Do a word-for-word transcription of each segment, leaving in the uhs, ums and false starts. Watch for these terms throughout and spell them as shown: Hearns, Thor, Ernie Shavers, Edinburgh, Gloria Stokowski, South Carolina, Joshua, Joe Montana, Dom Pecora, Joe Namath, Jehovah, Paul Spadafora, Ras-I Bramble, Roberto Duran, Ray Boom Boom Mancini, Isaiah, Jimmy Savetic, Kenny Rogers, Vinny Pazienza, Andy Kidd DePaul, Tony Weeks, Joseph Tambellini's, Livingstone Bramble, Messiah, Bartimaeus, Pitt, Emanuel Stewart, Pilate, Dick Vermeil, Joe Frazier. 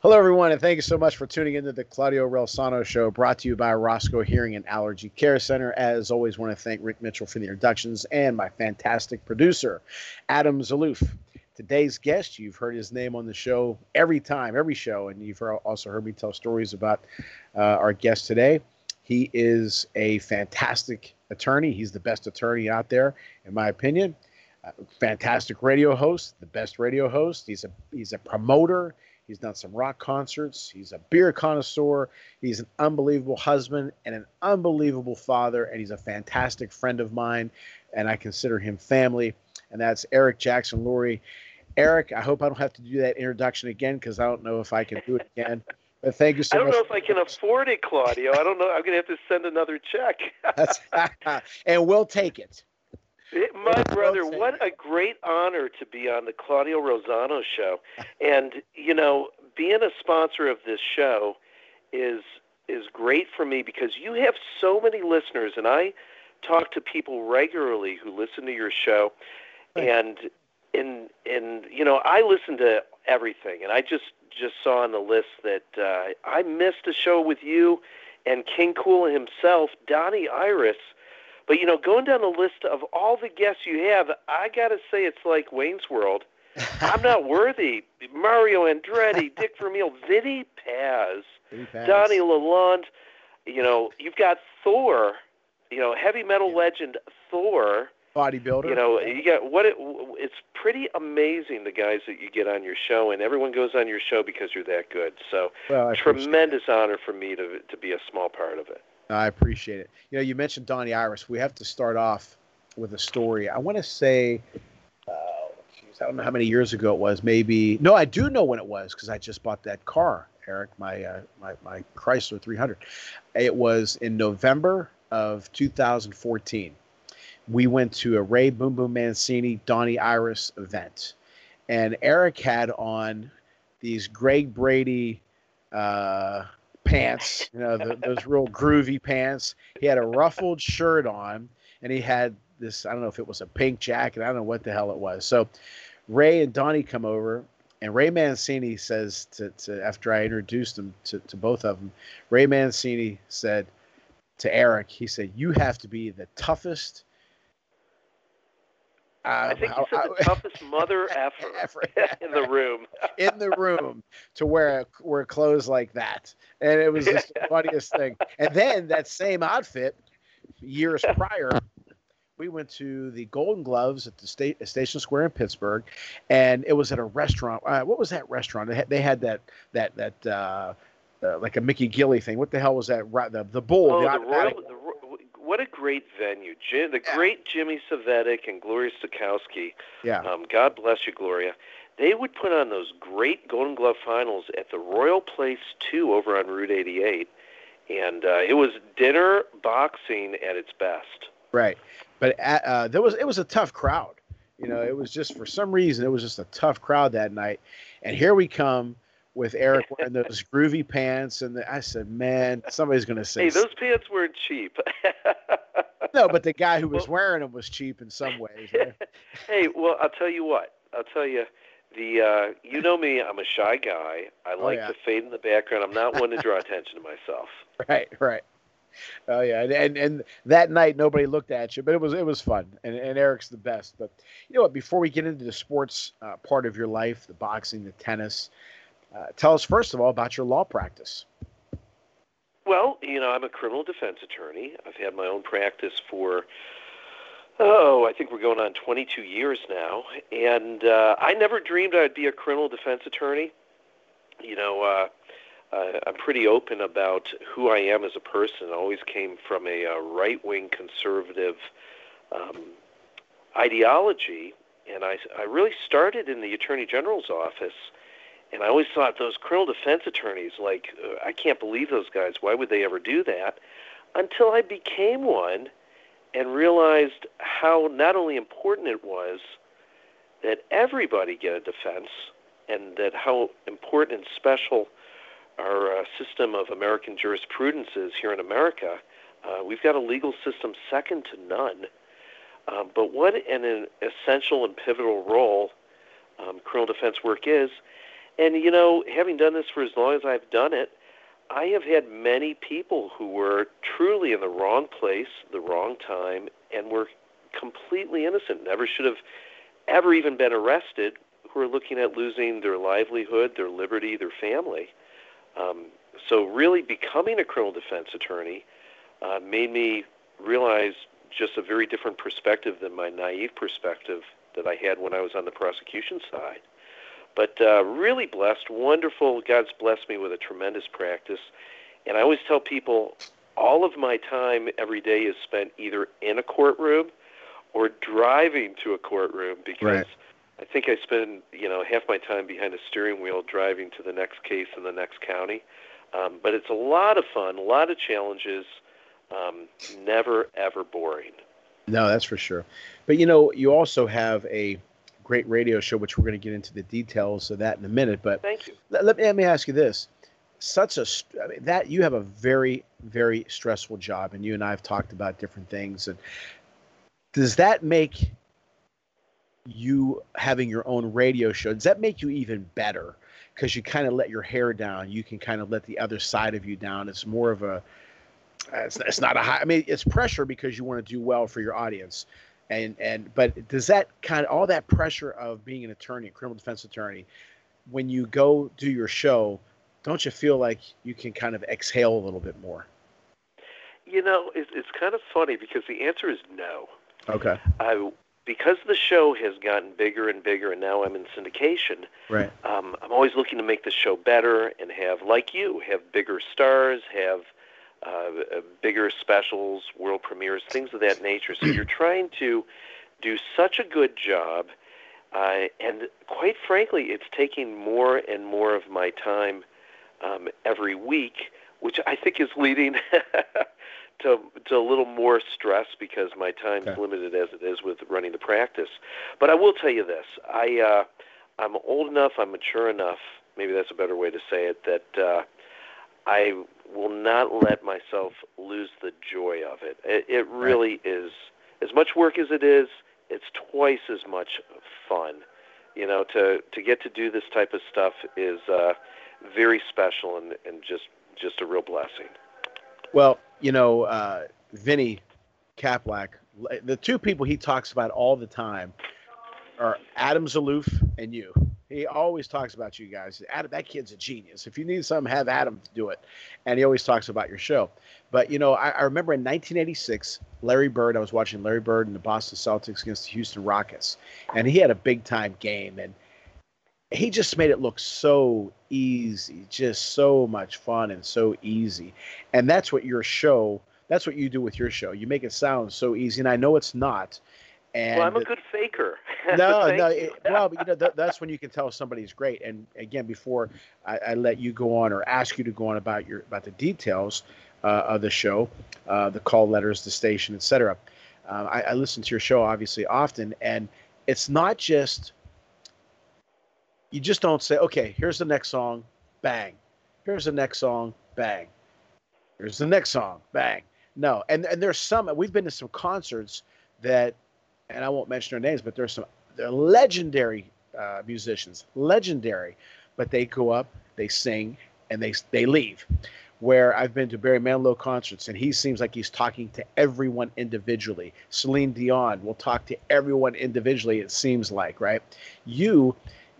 Hello, everyone, and thank you so much for tuning into the Claudio Relsano Show, brought to you by Roscoe Hearing and Allergy Care Center. As always, I want to thank Rick Mitchell for the introductions and my fantastic producer, Adam Zalouf. Today's guest, you've heard his name on the show every time, every show, and you've also heard me tell stories about uh, our guest today. He is a fantastic attorney. He's the best attorney out there, in my opinion. Uh, fantastic radio host, the best radio host. He's a he's a promoter. He's done some rock concerts. He's a beer connoisseur. He's an unbelievable husband and an unbelievable father, and he's a fantastic friend of mine, and I consider him family, and that's Eric Jackson-Lurie. Eric, I hope I don't have to do that introduction again because I don't know if I can do it again. But thank you so much. I don't know if I can afford it, Claudio. I don't know. I'm going to have to send another check. That's, and we'll take it. It, my brother, what a great honor to be on the Claudio Relsano Show. And, you know, being a sponsor of this show is is great for me because you have so many listeners, and I talk to people regularly who listen to your show. And, and, and you know, I listen to everything, and I just, just saw on the list that uh, I missed a show with you and King Cool himself, Donnie Iris. But, you know, going down the list of all the guests you have, I got to say it's like Wayne's World. I'm Not Worthy, Mario Andretti, Dick Vermeil, Vinny Paz, Vinny Paz, Donnie Lalonde. You know, you've got Thor, you know, heavy metal yeah. legend Thor. Bodybuilder. You know, you got what it, it's pretty amazing, the guys that you get on your show, and everyone goes on your show because you're that good. So well, tremendous honor for me to to be a small part of it. I appreciate it. You know, you mentioned Donnie Iris. We have to start off with a story. I want to say, uh, geez, I don't know how many years ago it was. Maybe no, I do know when it was because I just bought that car, Eric, my, uh, my my Chrysler three hundred. It was in November of two thousand fourteen. We went to a Ray Boom Boom Mancini Donnie Iris event, and Eric had on these Greg Brady Uh, pants, you know, the, those real groovy pants. He had a ruffled shirt on, and he had this, I don't know if it was a pink jacket. I don't know what the hell it was. So Ray and Donnie come over, and Ray Mancini says to, to after I introduced him to, to both of them, Ray Mancini said to Eric, he said, you have to be the toughest. Uh, I think he said the I, toughest mother ever, ever in the room. in the room to wear wear clothes like that, and it was just the funniest thing. And then that same outfit, years prior, we went to the Golden Gloves at the state Station Square in Pittsburgh, and it was at a restaurant. Uh, what was that restaurant? They had, they had that that that uh, uh, like a Mickey Gilly thing. What the hell was that? The the bowl. Oh, the, the, Royal, the What a great venue. Jim, the yeah. great Jimmy Savetic and Gloria Stokowski. Yeah. Um, God bless you, Gloria. They would put on those great Golden Glove finals at the Royal Place two over on Route eighty-eight. And uh, it was dinner boxing at its best. Right. But at, uh, there was it was a tough crowd. You know, it was just for some reason, it was just a tough crowd that night. And here we come with Eric wearing those groovy pants, and the, I said, man, somebody's going to say, hey, those pants weren't cheap. No, but the guy who was well, wearing them was cheap in some ways. Right? Hey, well, I'll tell you what. I'll tell you, the uh, you know me, I'm a shy guy. I oh, like yeah. to fade in the background. I'm not one to draw attention to myself. Right, right. Oh yeah, and, and and that night nobody looked at you, but it was it was fun, and, and Eric's the best. But you know what? Before we get into the sports uh, part of your life, the boxing, the tennis. Uh, tell us, first of all, about your law practice. Well, you know, I'm a criminal defense attorney. I've had my own practice for, oh, I think we're going on twenty-two years now. And uh, I never dreamed I'd be a criminal defense attorney. You know, uh, uh, I'm pretty open about who I am as a person. I always came from a, a right-wing conservative um, ideology. And I, I really started in the Attorney General's office. And I always thought those criminal defense attorneys, like, uh, I can't believe those guys. Why would they ever do that? until I became one and realized how not only important it was that everybody get a defense, and that how important and special our uh, system of American jurisprudence is here in America. Uh, we've got a legal system second to none. Um, but what an, an essential and pivotal role um, criminal defense work is. And, you know, having done this for as long as I've done it, I have had many people who were truly in the wrong place, the wrong time, and were completely innocent, never should have ever even been arrested, who are looking at losing their livelihood, their liberty, their family. Um, so really becoming a criminal defense attorney uh, made me realize just a very different perspective than my naive perspective that I had when I was on the prosecution side. But uh, really blessed, wonderful. God's blessed me with a tremendous practice. And I always tell people all of my time every day is spent either in a courtroom or driving to a courtroom, because right. I think I spend, you know, half my time behind a steering wheel driving to the next case in the next county. Um, but it's a lot of fun, a lot of challenges, um, never, ever boring. No, that's for sure. But, you know, you also have a great radio show, which we're going to get into the details of that in a minute. But thank you. Let, let, me, let me ask you this. Such a I mean, that you have a very, very stressful job, and you and I have talked about different things. And does that make you having your own radio show, does that make you even better? Because you kind of let your hair down. You can kind of let the other side of you down. It's more of a, it's, it's not a high, I mean, it's pressure because you want to do well for your audience. And, and, but does that kind of, all that pressure of being an attorney, a criminal defense attorney, when you go do your show, don't you feel like you can kind of exhale a little bit more? You know, it's, it's kind of funny because the answer is no. Okay. I, Because the show has gotten bigger and bigger, and now I'm in syndication, right. um, I'm always looking to make the show better and have, like you, have bigger stars, have uh, bigger specials, world premieres, things of that nature. So you're trying to do such a good job, uh, and quite frankly, it's taking more and more of my time um, every week, which I think is leading to, to a little more stress because my time's okay. limited as it is with running the practice. But I will tell you this. I, uh, I'm old enough, I'm mature enough, maybe that's a better way to say it, that uh, I will not let myself lose the joy of it. It, it really is, as much work as it is, it's twice as much fun. You know, to, to get to do this type of stuff is uh, very special and, and just just a real blessing. Well, you know, uh, Vinny Kaplak, the two people he talks about all the time are Adam Zalouf and you. He always talks about you guys. Adam, that kid's a genius. If you need something, have Adam do it. And he always talks about your show. But, you know, I, I remember in nineteen eighty-six, Larry Bird, I was watching Larry Bird and the Boston Celtics against the Houston Rockets. And he had a big-time game. And he just made it look so easy, just so much fun and so easy. And that's what your show, that's what you do with your show. You make it sound so easy, and I know it's not. And well, I'm a good faker. No, no. It, well, but, you know, th- that's when you can tell somebody's great. And, again, before I, I let you go on or ask you to go on about your about the details uh, of the show, uh, the call letters, the station, et cetera, uh, I, I listen to your show, obviously, often. And it's not just... You just don't say, okay, here's the next song, bang. Here's the next song, bang. Here's the next song, bang. No, and and there's some, we've been to some concerts that, and I won't mention their names, but there's some they're legendary uh, musicians, legendary, but they go up, they sing, and they they leave. Where I've been to Barry Manilow concerts, and he seems like he's talking to everyone individually. Celine Dion will talk to everyone individually, it seems like, right? You...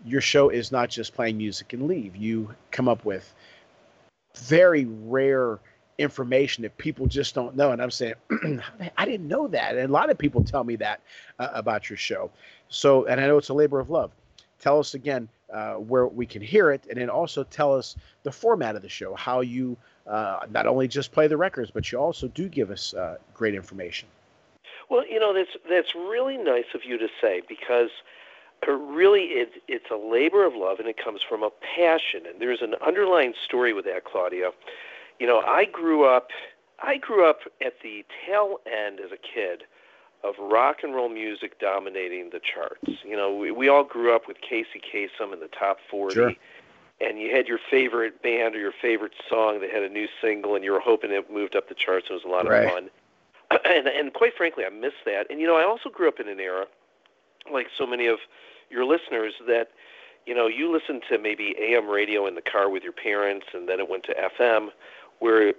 Your show is not just playing music and leave. You come up with very rare information that people just don't know. And I'm saying, I didn't know that. And a lot of people tell me that uh, about your show. So, and I know it's a labor of love. Tell us again uh, where we can hear it. And then also tell us the format of the show, how you uh, not only just play the records, but you also do give us uh, great information. Well, you know, that's, that's really nice of you to say, because It really, it, it's a labor of love, and it comes from a passion. And there's an underlying story with that, Claudio. You know, I grew up I grew up at the tail end as a kid of rock and roll music dominating the charts. You know, we, we all grew up with Casey Kasem in the top forty. Sure. And you had your favorite band or your favorite song that had a new single, and you were hoping it moved up the charts. It was a lot of right. fun. And, and quite frankly, I miss that. And, you know, I also grew up in an era, like so many of your listeners, that, you know, you listened to maybe A M radio in the car with your parents, and then it went to F M, where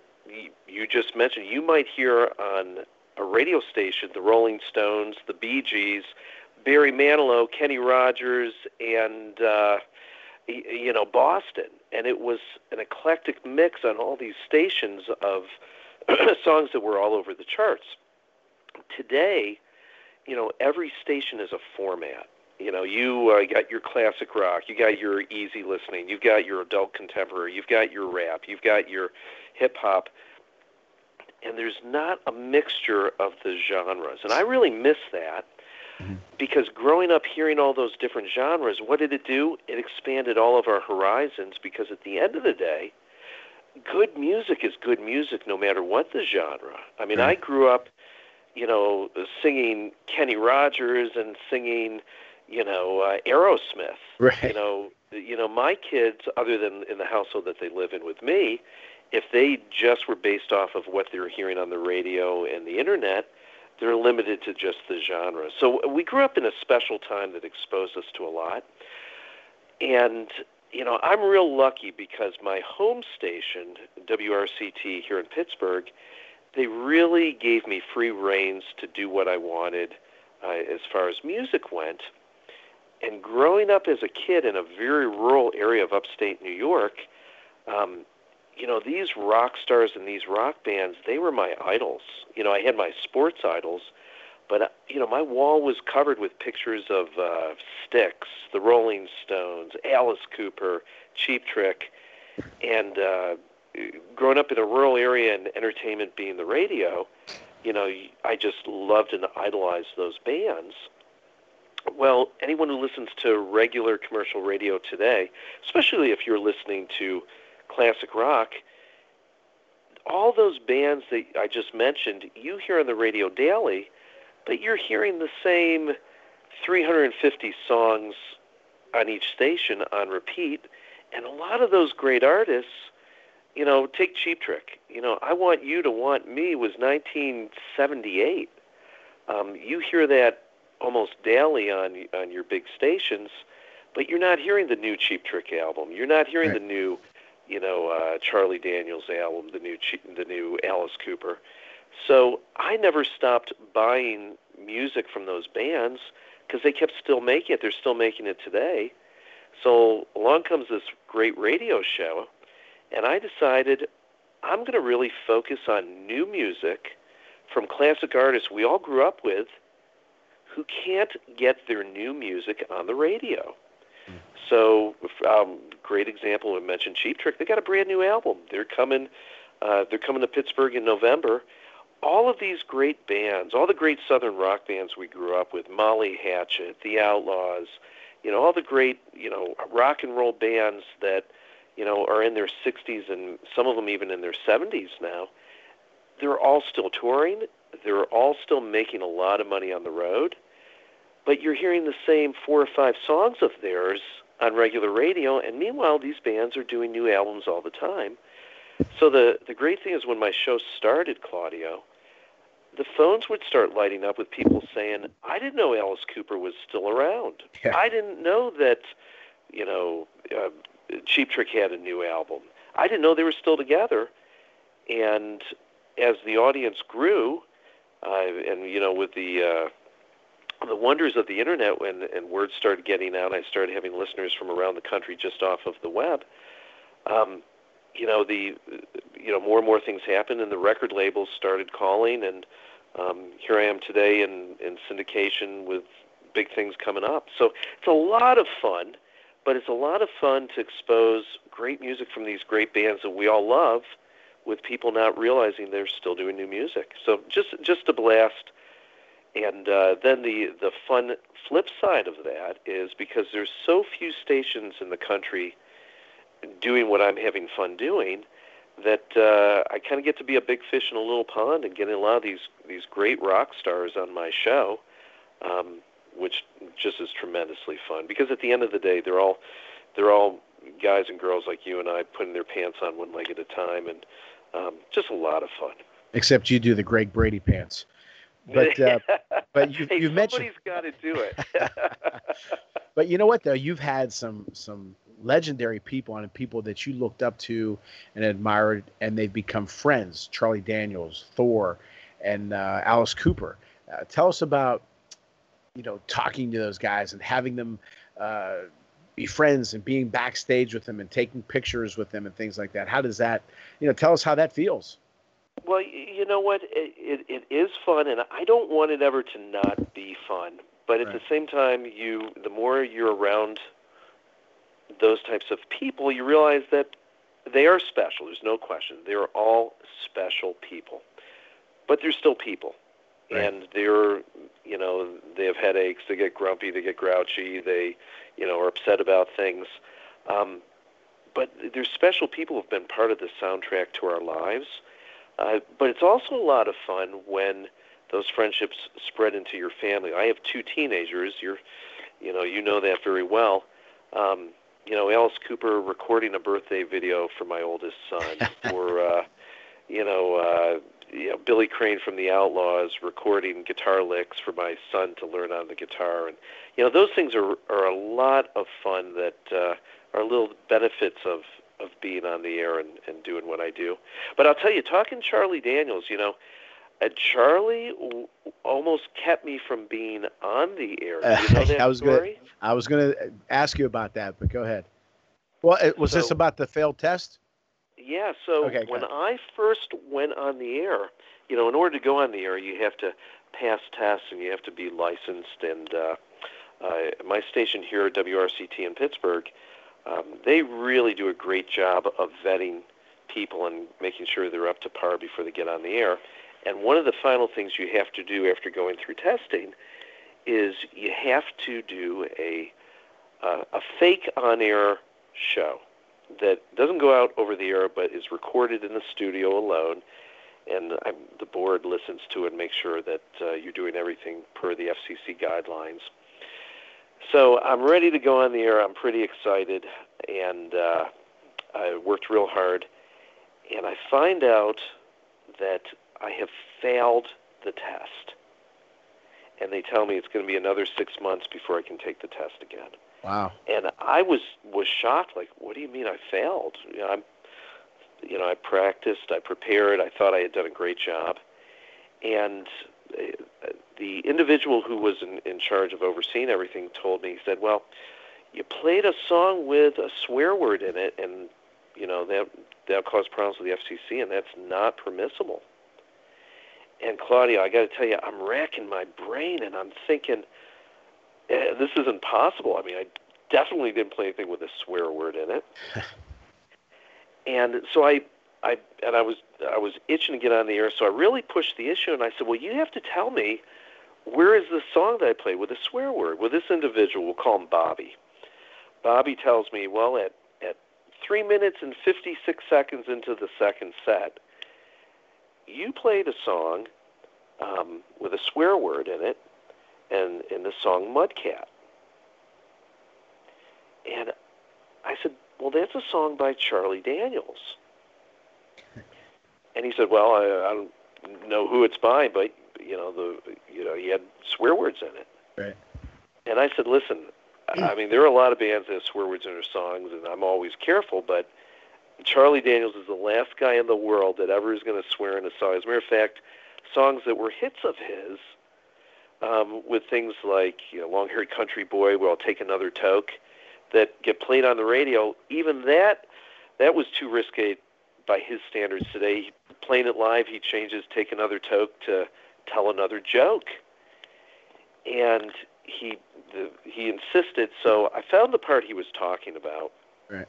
you just mentioned you might hear on a radio station the Rolling Stones, the Bee Gees, Barry Manilow, Kenny Rogers, and... Uh, you know, Boston, and it was an eclectic mix on all these stations of songs that were all over the charts. Today, you know, every station is a format. You know, you uh, got your classic rock, you got your easy listening, you've got your adult contemporary, you've got your rap, you've got your hip-hop, and there's not a mixture of the genres, and I really miss that. Because growing up hearing all those different genres, what did it do? It expanded all of our horizons, because at the end of the day, good music is good music no matter what the genre. I mean, I grew up, you know, singing Kenny Rogers and singing, you know, uh, Aerosmith. Right. You know, you know, my kids, other than in the household that they live in with me, if they just were based off of what they were hearing on the radio and the internet, they're limited to just the genre. So we grew up in a special time that exposed us to a lot. And, you know, I'm real lucky because my home station, W R C T here in Pittsburgh, they really gave me free reins to do what I wanted uh, as far as music went. And growing up as a kid in a very rural area of upstate New York, um, you know, these rock stars and these rock bands, they were my idols. You know, I had my sports idols, but, you know, my wall was covered with pictures of uh, Styx, the Rolling Stones, Alice Cooper, Cheap Trick, and uh, growing up in a rural area and entertainment being the radio, you know, I just loved and idolized those bands. Well, anyone who listens to regular commercial radio today, especially if you're listening to classic rock, all those bands that I just mentioned, you hear on the radio daily, but you're hearing the same three hundred fifty songs on each station on repeat. And a lot of those great artists, you know, take Cheap Trick. You know, I Want You to Want Me was nineteen seventy-eight. Um, you hear that almost daily on on your big stations, but you're not hearing the new Cheap Trick album. You're not hearing right. the new... you know, uh, Charlie Daniels' album, the new the new Alice Cooper. So I never stopped buying music from those bands because they kept still making it. They're still making it today. So along comes this great radio show, and I decided I'm going to really focus on new music from classic artists we all grew up with who can't get their new music on the radio. So, um, great example. I mentioned Cheap Trick. They got a brand new album. They're coming. Uh, they're coming to Pittsburgh in November. All of these great bands, all the great southern rock bands we grew up with, Molly Hatchet, The Outlaws, you know, all the great, you know, rock and roll bands that, you know, are in their sixties and some of them even in their seventies now. They're all still touring. They're all still making a lot of money on the road. But you're hearing the same four or five songs of theirs on regular radio, and meanwhile, these bands are doing new albums all the time. So the, the great thing is when my show started, Claudio, the phones would start lighting up with people saying, I didn't know Alice Cooper was still around. Yeah. I didn't know that, you know, uh, Cheap Trick had a new album. I didn't know they were still together. And as the audience grew, uh, and, you know, with the... Uh, the wonders of the internet when, and word started getting out, I started having listeners from around the country just off of the web. Um, you know, the you know more and more things happened, and the record labels started calling, and um, here I am today in, in syndication with big things coming up. So it's a lot of fun, but it's a lot of fun to expose great music from these great bands that we all love with people not realizing they're still doing new music. So just just a blast. And uh, then the, the fun flip side of that is because there's so few stations in the country doing what I'm having fun doing that uh, I kind of get to be a big fish in a little pond and getting a lot of these, these great rock stars on my show, um, which just is tremendously fun. Because at the end of the day, they're all they're all guys and girls like you and I putting their pants on one leg at a time, and um, just a lot of fun. Except you do the Greg Brady pants. But uh, but you, hey, you've mentioned somebody's got to do it. But you know what though, you've had some some legendary people and people that you looked up to and admired, and they've become friends. Charlie Daniels, Thor, and uh, Alice Cooper. Uh, tell us about you know talking to those guys and having them uh, be friends and being backstage with them and taking pictures with them and things like that. How does that you know tell us how that feels? Well, you know what? It, it it is fun, and I don't want it ever to not be fun. But at right. the same time, you the more you're around those types of people, you realize that they are special. There's no question. They're all special people. But they're still people. Right. And they're, you know, they have headaches. They get grumpy. They get grouchy. They, you know, are upset about things. Um, but they're special people who have been part of the soundtrack to our lives. Uh, but it's also a lot of fun when those friendships spread into your family. I have two teenagers. You're, you know, you know that very well. Um, you know, Alice Cooper recording a birthday video for my oldest son, or uh, you know, uh, you know, Billy Crane from The Outlaws recording guitar licks for my son to learn on the guitar, and you know, those things are are a lot of fun that uh, are little benefits of. of being on the air and, and doing what I do. But I'll tell you, talking Charlie Daniels, you know, uh, Charlie w- almost kept me from being on the air. Do you know that uh, I was story? Gonna, I was going to ask you about that, but go ahead. Well, it, was so, this about the failed test? Yeah, so okay, when I first went on the air, you know, in order to go on the air, you have to pass tests and you have to be licensed. And uh, uh, my station here at W R C T in Pittsburgh, Um, they really do a great job of vetting people and making sure they're up to par before they get on the air. And one of the final things you have to do after going through testing is you have to do a uh, a fake on-air show that doesn't go out over the air but is recorded in the studio alone. And I'm, the board listens to it and makes sure that uh, you're doing everything per the F C C guidelines. So I'm ready to go on the air. I'm pretty excited, and uh, I worked real hard. And I find out that I have failed the test. And they tell me it's going to be another six months before I can take the test again. Wow. And I was, was shocked, like, what do you mean I failed? You know, I'm, you know, I practiced, I prepared, I thought I had done a great job. And the individual who was in, in charge of overseeing everything told me, he said, well, you played a song with a swear word in it, and, you know, that that caused problems with the F C C, and that's not permissible. And, Claudio, I got to tell you, I'm racking my brain, and I'm thinking, eh, this isn't possible. I mean, I definitely didn't play anything with a swear word in it. And so I... I, and I was I was itching to get on the air, so I really pushed the issue, and I said, well, you have to tell me where is the song that I play with a swear word. Well, this individual, we'll call him Bobby. Bobby tells me, well, at, at three minutes and fifty-six seconds into the second set, you played a song um, with a swear word in it, and in the song Mudcat. And I said, well, that's a song by Charlie Daniels. And he said, well, I, I don't know who it's by, but, you know, the you know, he had swear words in it. Right. And I said, listen, I mean, there are a lot of bands that have swear words in their songs, and I'm always careful, but Charlie Daniels is the last guy in the world that ever is going to swear in a song. As a matter of fact, songs that were hits of his um, with things like you know, Long-Haired Country Boy, Well, Take Another Toke, that get played on the radio, even that, that was too risque by his standards today. Playing it live, he changes Take Another Toke to Tell Another Joke. And he the, he insisted, so I found the part he was talking about. Right.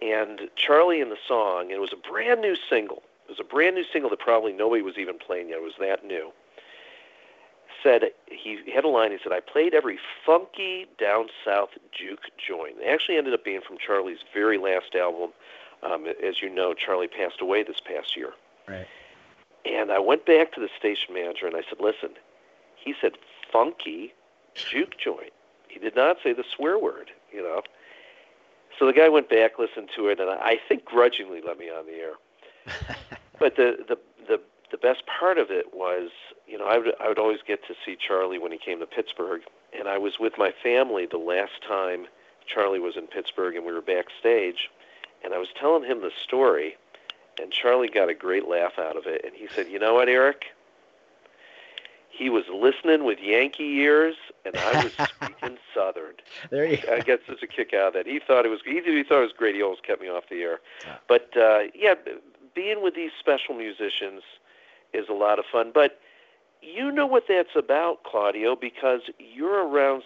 And Charlie in the song, and it was a brand new single. It was a brand new single that probably nobody was even playing yet. It was that new. Said he had a line, he said, I played every funky down-south juke joint. It actually ended up being from Charlie's very last album, Um, as you know, Charlie passed away this past year. Right. And I went back to the station manager and I said, listen, he said funky juke joint. He did not say the swear word, you know. So the guy went back, listened to it, and I think grudgingly let me on the air. But the, the the the best part of it was, you know, I would I would always get to see Charlie when he came to Pittsburgh, and I was with my family the last time Charlie was in Pittsburgh, and we were backstage, and I was telling him the story, and Charlie got a great laugh out of it, and he said, you know what, Eric? He was listening with Yankee ears, and I was speaking Southern. There you go. I got such a kick out of that. He thought it was he, he thought it was great. He always kept me off the air. Yeah. But, uh, yeah, being with these special musicians is a lot of fun. But you know what that's about, Claudio, because you're around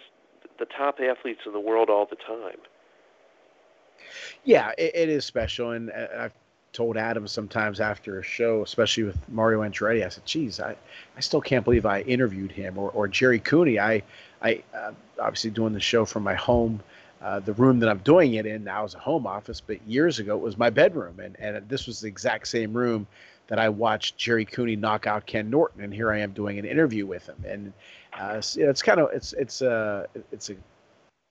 the top athletes in the world all the time. Yeah, it, it is special, and I've told Adam sometimes after a show, especially with Mario Andretti, I said, geez, I, I still can't believe I interviewed him. Or, or Jerry Cooney, I, I uh, obviously doing the show from my home, uh, the room that I'm doing it in now is a home office, but years ago it was my bedroom. And, and this was the exact same room that I watched Jerry Cooney knock out Ken Norton. And here I am doing an interview with him. And uh, so, you know, it's kind of, it's, it's, uh, it's a,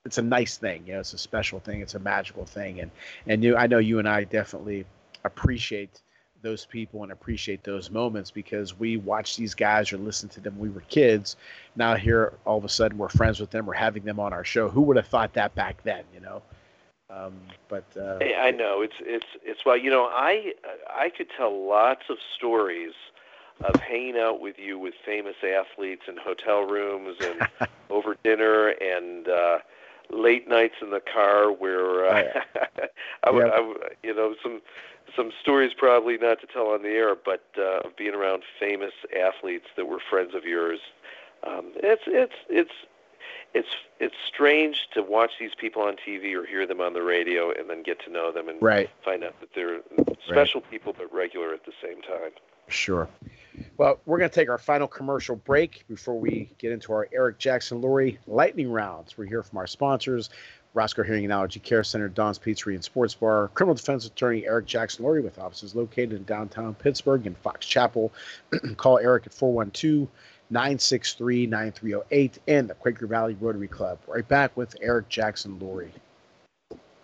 it's a nice thing. You know, it's a special thing. It's a magical thing. And, and you, I know you and I definitely appreciate those people and appreciate those moments, because we watch these guys or listen to them when we were kids. Now here, all of a sudden, we're friends with them. We're having them on our show. Who would have thought that back then, you know? Um, but uh, hey, I know it's it's it's well, you know, I I could tell lots of stories of hanging out with you with famous athletes in hotel rooms and over dinner and. Uh, late nights in the car where uh, oh, yeah. I, would, yep. I would, you know, some some stories probably not to tell on the air, but uh, being around famous athletes that were friends of yours, um, it's it's it's it's it's strange to watch these people on T V or hear them on the radio and then get to know them and right. find out that they're special right. people but regular at the same time. Sure. Well, we're going to take our final commercial break before we get into our Eric Jackson-Lurie lightning rounds. We're here from our sponsors, Roscoe Hearing and Allergy Care Center, Don's Pizzeria and Sports Bar, criminal defense attorney Eric Jackson-Lurie with offices located in downtown Pittsburgh and Fox Chapel. Call Eric at four one two, nine six three, nine three zero eight and the Quaker Valley Rotary Club. Right back with Eric Jackson-Lurie.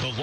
The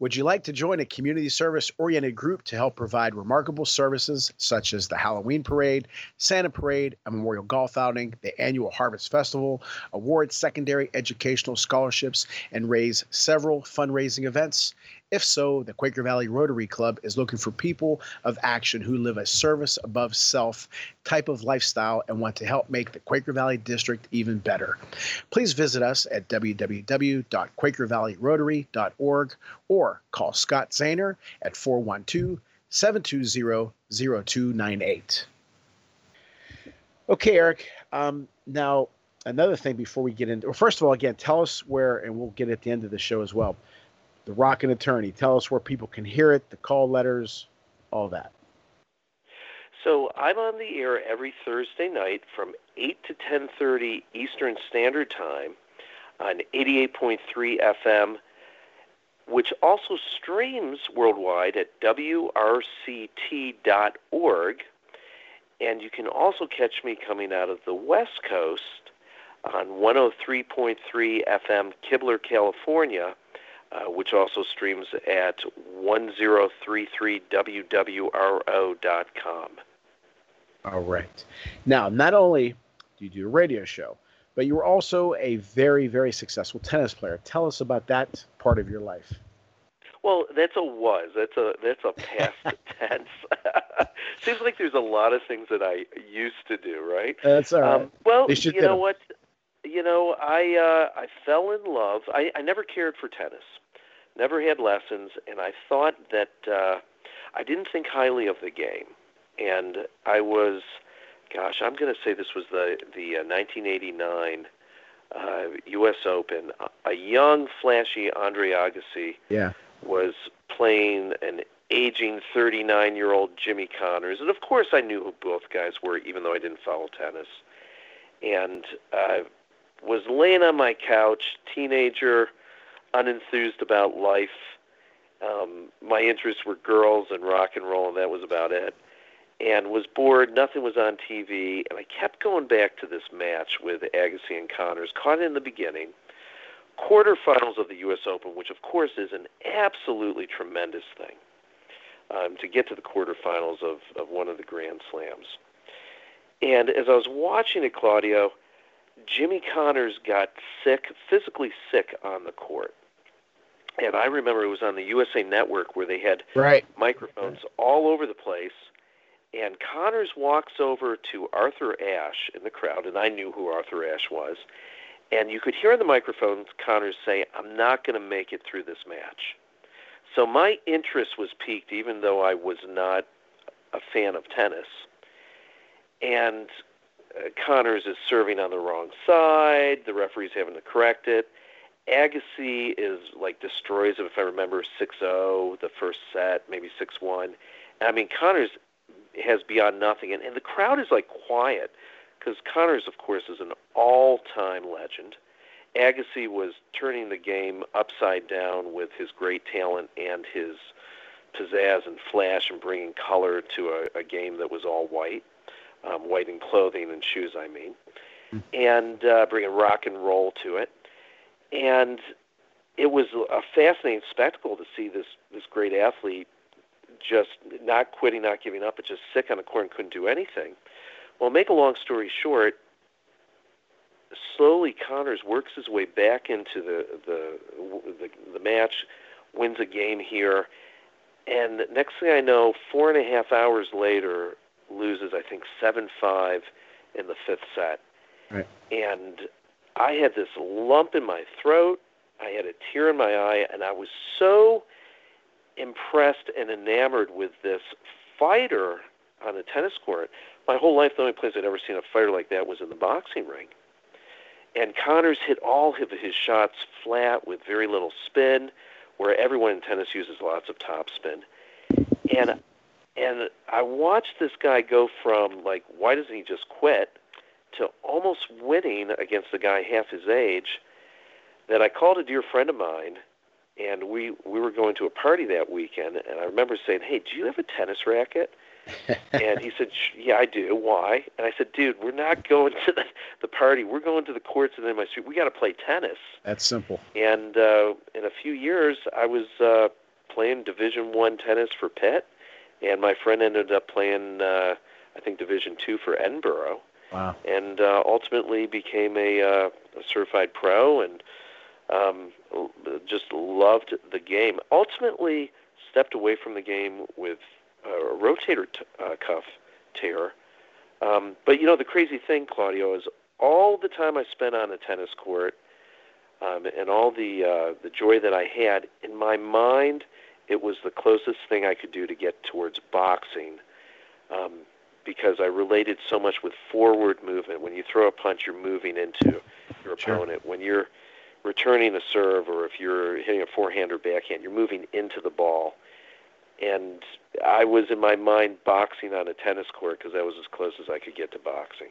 Would you like to join a community service-oriented group to help provide remarkable services such as the Halloween Parade, Santa Parade, a Memorial Golf Outing, the annual Harvest Festival, award secondary educational scholarships, and raise several fundraising events? If so, the Quaker Valley Rotary Club is looking for people of action who live a service above self type of lifestyle and want to help make the Quaker Valley District even better. Please visit us at w w w dot quaker valley rotary dot org or call Scott Zahner at four one two, seven two zero, zero two nine eight. Okay, Eric. Um, now, another thing before we get into, well, first of all, again, tell us where, and we'll get at the end of the show as well. The Rockin' Attorney. Tell us where people can hear it, the call letters, all that. So I'm on the air every Thursday night from eight to ten thirty Eastern Standard Time on eighty-eight point three F M, which also streams worldwide at W R C T dot org. And you can also catch me coming out of the West Coast on one oh three point three F M, Kibler, California, uh, which also streams at ten thirty-three W W R O dot com. All right. Now, not only do you do a radio show, but you were also a very, very successful tennis player. Tell us about that part of your life. Well, that's a was. That's a that's a past tense. Seems like there's a lot of things that I used to do, right? That's all right. Um, well, you know what? You know, I uh, I fell in love. I, I never cared for tennis, never had lessons, and I thought that uh, I didn't think highly of the game. And I was, gosh, I'm going to say this was the, the uh, nineteen eighty-nine uh, U S Open. A young, flashy Andre Agassi yeah. was playing an aging thirty-nine-year-old Jimmy Connors. And, of course, I knew who both guys were, even though I didn't follow tennis. And I was laying on my couch, teenager, unenthused about life. Um, my interests were girls and rock and roll, and that was about it. And was bored, nothing was on T V, and I kept going back to this match with Agassi and Connors, caught in the beginning, quarterfinals of the U S Open, which of course is an absolutely tremendous thing, um, to get to the quarterfinals of, of one of the Grand Slams. And as I was watching it, Claudio, Jimmy Connors got sick, physically sick on the court. And I remember it was on the U S A Network where they had right. microphones all over the place. And Connors walks over to Arthur Ashe in the crowd, and I knew who Arthur Ashe was. And you could hear on the microphone Connors say, "I'm not going to make it through this match." So my interest was piqued, even though I was not a fan of tennis. And uh, Connors is serving on the wrong side. The referee's having to correct it. Agassi is, like, destroys it, if I remember, six oh, the first set, maybe six one. I mean, Connors has beyond nothing. And, and the crowd is, like, quiet because Connors, of course, is an all-time legend. Agassi was turning the game upside down with his great talent and his pizzazz and flash and bringing color to a, a game that was all white, um, white in clothing and shoes, I mean, and uh, bringing rock and roll to it. And it was a fascinating spectacle to see this, this great athlete just not quitting, not giving up, but just sick on the court and couldn't do anything. Well, make a long story short, slowly Connors works his way back into the the, the the match, wins a game here, and next thing I know, four and a half hours later, loses, I think, seven five in the fifth set. Right. And I had this lump in my throat, I had a tear in my eye, and I was so impressed and enamored with this fighter on a tennis court. My whole life, the only place I'd ever seen a fighter like that was in the boxing ring. And Connors hit all of his shots flat with very little spin, where everyone in tennis uses lots of topspin. And and I watched this guy go from, like, why doesn't he just quit, to almost winning against a guy half his age, that I called a dear friend of mine. And we, we were going to a party that weekend, and I remember saying, "Hey, do you have a tennis racket?" And he said, "Yeah, I do. Why?" And I said, "Dude, we're not going to the, the party. We're going to the courts and then my street. We got to play tennis." That's simple. And uh, in a few years, I was uh, playing Division One tennis for Pitt, and my friend ended up playing, uh, I think, Division Two for Edinburgh. Wow. And uh, ultimately became a, uh, a certified pro and. Um, just loved the game. Ultimately, stepped away from the game with a rotator t- uh, cuff tear. Um, but, you know, the crazy thing, Claudio, is all the time I spent on a tennis court um, and all the uh, the joy that I had, in my mind, it was the closest thing I could do to get towards boxing um, because I related so much with forward movement. When you throw a punch, you're moving into your opponent. Sure. When you're returning a serve or if you're hitting a forehand or backhand, you're moving into the ball. And I was in my mind boxing on a tennis court because that was as close as I could get to boxing.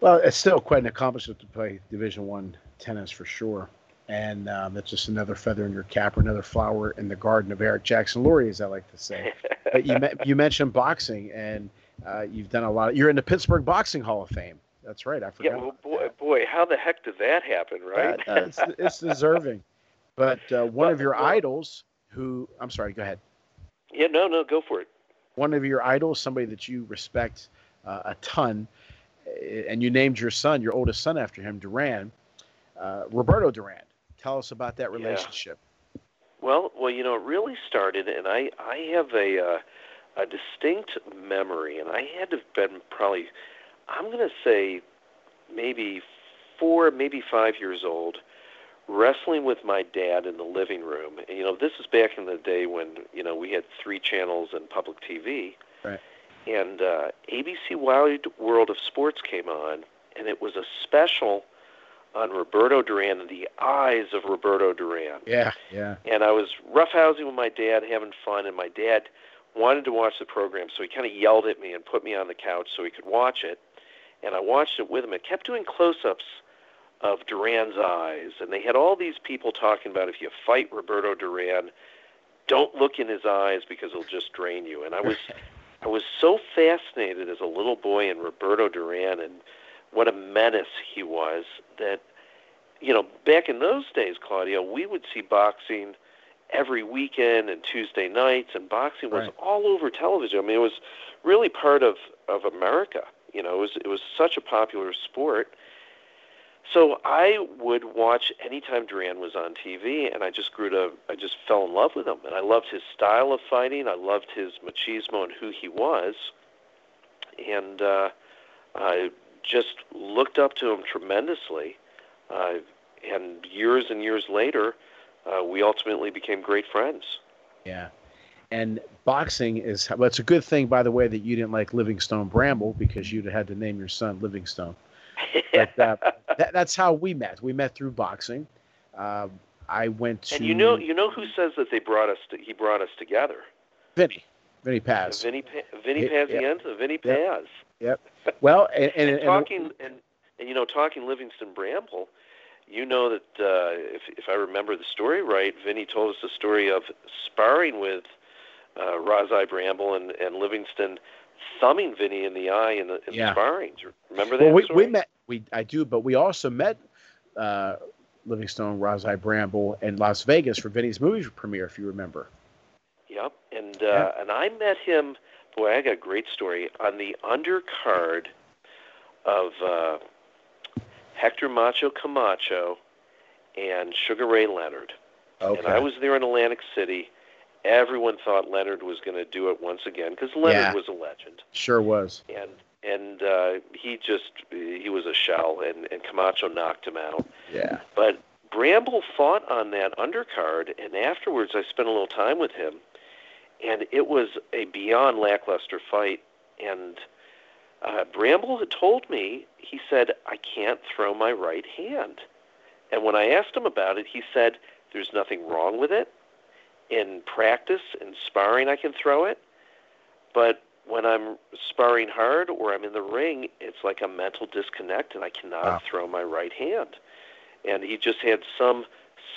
Well, it's still quite an accomplishment to play Division I tennis for sure. And um, it's just another feather in your cap or another flower in the garden of Eric Jackson-Lurie, as I like to say. But you, me- you mentioned boxing, and uh, you've done a lot. Of- You're in the Pittsburgh Boxing Hall of Fame. That's right. I forgot. Yeah, well, boy, boy, how the heck did that happen, right? uh, it's, it's deserving. But uh, one of your idols who – I'm sorry, go ahead. Yeah, no, no, go for it. One of your idols, somebody that you respect uh, a ton, and you named your son, your oldest son after him, Duran, uh, Roberto Duran. Tell us about that relationship. Yeah. Well, well, you know, it really started, and I, I have a uh, a distinct memory, and I had to have been probably, I'm going to say maybe four, maybe five years old, wrestling with my dad in the living room. And, you know, this is back in the day when, you know, we had three channels and public T V. Right. And uh, A B C Wild World of Sports came on, and it was a special on Roberto Duran and the eyes of Roberto Duran. Yeah, yeah. And I was roughhousing with my dad, having fun, and my dad wanted to watch the program, so he kind of yelled at me and put me on the couch so he could watch it. And I watched it with him. It kept doing close-ups of Duran's eyes, and they had all these people talking about if you fight Roberto Duran, don't look in his eyes because he'll just drain you. And I was... I was so fascinated as a little boy in Roberto Duran and what a menace he was that, you know, back in those days, Claudio, we would see boxing every weekend and Tuesday nights, and boxing was right all over television. I mean, it was really part of, of America. You know, it was, it was such a popular sport. So I would watch anytime Duran was on T V, and I just grew to, I just fell in love with him. And I loved his style of fighting. I loved his machismo and who he was. And uh, I just looked up to him tremendously. Uh, and years and years later, uh, we ultimately became great friends. Yeah. And boxing is, well, it's a good thing, by the way, that you didn't like Livingstone Bramble because you'd have had to name your son Livingstone. But uh, that, that's how we met. We met through boxing. Uh, I went to. And you know, you know who says that they brought us. To, he brought us together. Vinny, Vinny Paz. Vinny, pa- Vinny Pazienza. Yep. Vinny Paz. Yep. yep. Well, and, and, and talking and, and, and you know, talking Livingstone Bramble. You know that uh, if if I remember the story right, Vinny told us the story of sparring with uh, Ras-I Bramble and and Livingstone. Thumbing Vinny in the eye in the, in yeah. the sparring. Remember that? Well, we, we met. We I do, but we also met uh, Livingstone, Ras-I Bramble, in Las Vegas for Vinny's movie premiere, if you remember. Yep, and uh, yeah. and I met him. Boy, I got a great story on the undercard of uh, Hector Macho Camacho and Sugar Ray Leonard. Okay. And I was there in Atlantic City. Everyone thought Leonard was going to do it once again because Leonard yeah, was a legend. Sure was. And and uh, he just, he was a shell, and, and Camacho knocked him out. Yeah. But Bramble fought on that undercard, and afterwards I spent a little time with him, and it was a beyond lackluster fight. And uh, Bramble had told me, he said, I can't throw my right hand. And when I asked him about it, he said, there's nothing wrong with it. In practice, in sparring, I can throw it, but when I'm sparring hard or I'm in the ring, it's like a mental disconnect, and I cannot wow. throw my right hand. And he just had some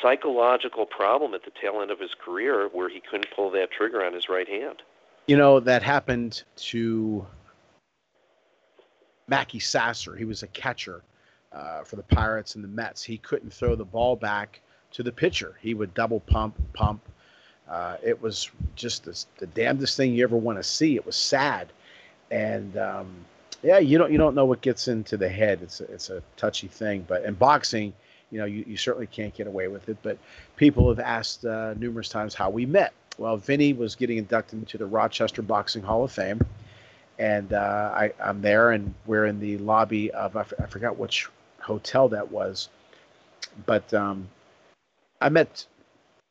psychological problem at the tail end of his career where he couldn't pull that trigger on his right hand. You know, that happened to Mackie Sasser. He was a catcher uh, for the Pirates and the Mets. He couldn't throw the ball back to the pitcher. He would double pump, pump. Uh, it was just the, the damnedest thing you ever want to see. It was sad, and um, yeah, you don't you don't know what gets into the head. It's a, it's a touchy thing. But in boxing, you know, you, you certainly can't get away with it. But people have asked uh, numerous times how we met. Well, Vinny was getting inducted into the Rochester Boxing Hall of Fame, and uh, I, I'm there, and we're in the lobby of I, f- I forgot which hotel that was, but um, I met.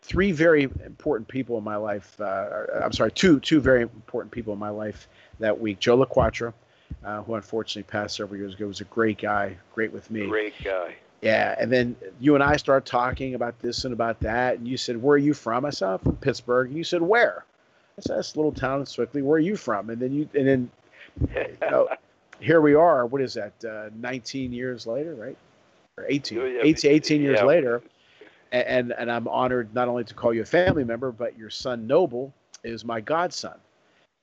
Three very important people in my life. Uh, I'm sorry, two two very important people in my life that week. Joe LaQuatra, uh, who unfortunately passed several years ago, was a great guy, great with me. Great guy. Yeah, and then you and I start talking about this and about that, and you said, where are you from? I said, I'm from Pittsburgh. And you said, where? I said, that's a little town in Swickley. Where are you from? And then you, and then, you know, here we are, what is that, uh, nineteen years later, right? Or eighteen, yeah, yeah, eighteen, eighteen years yeah. later, and, and I'm honored not only to call you a family member, but your son, Noble, is my godson.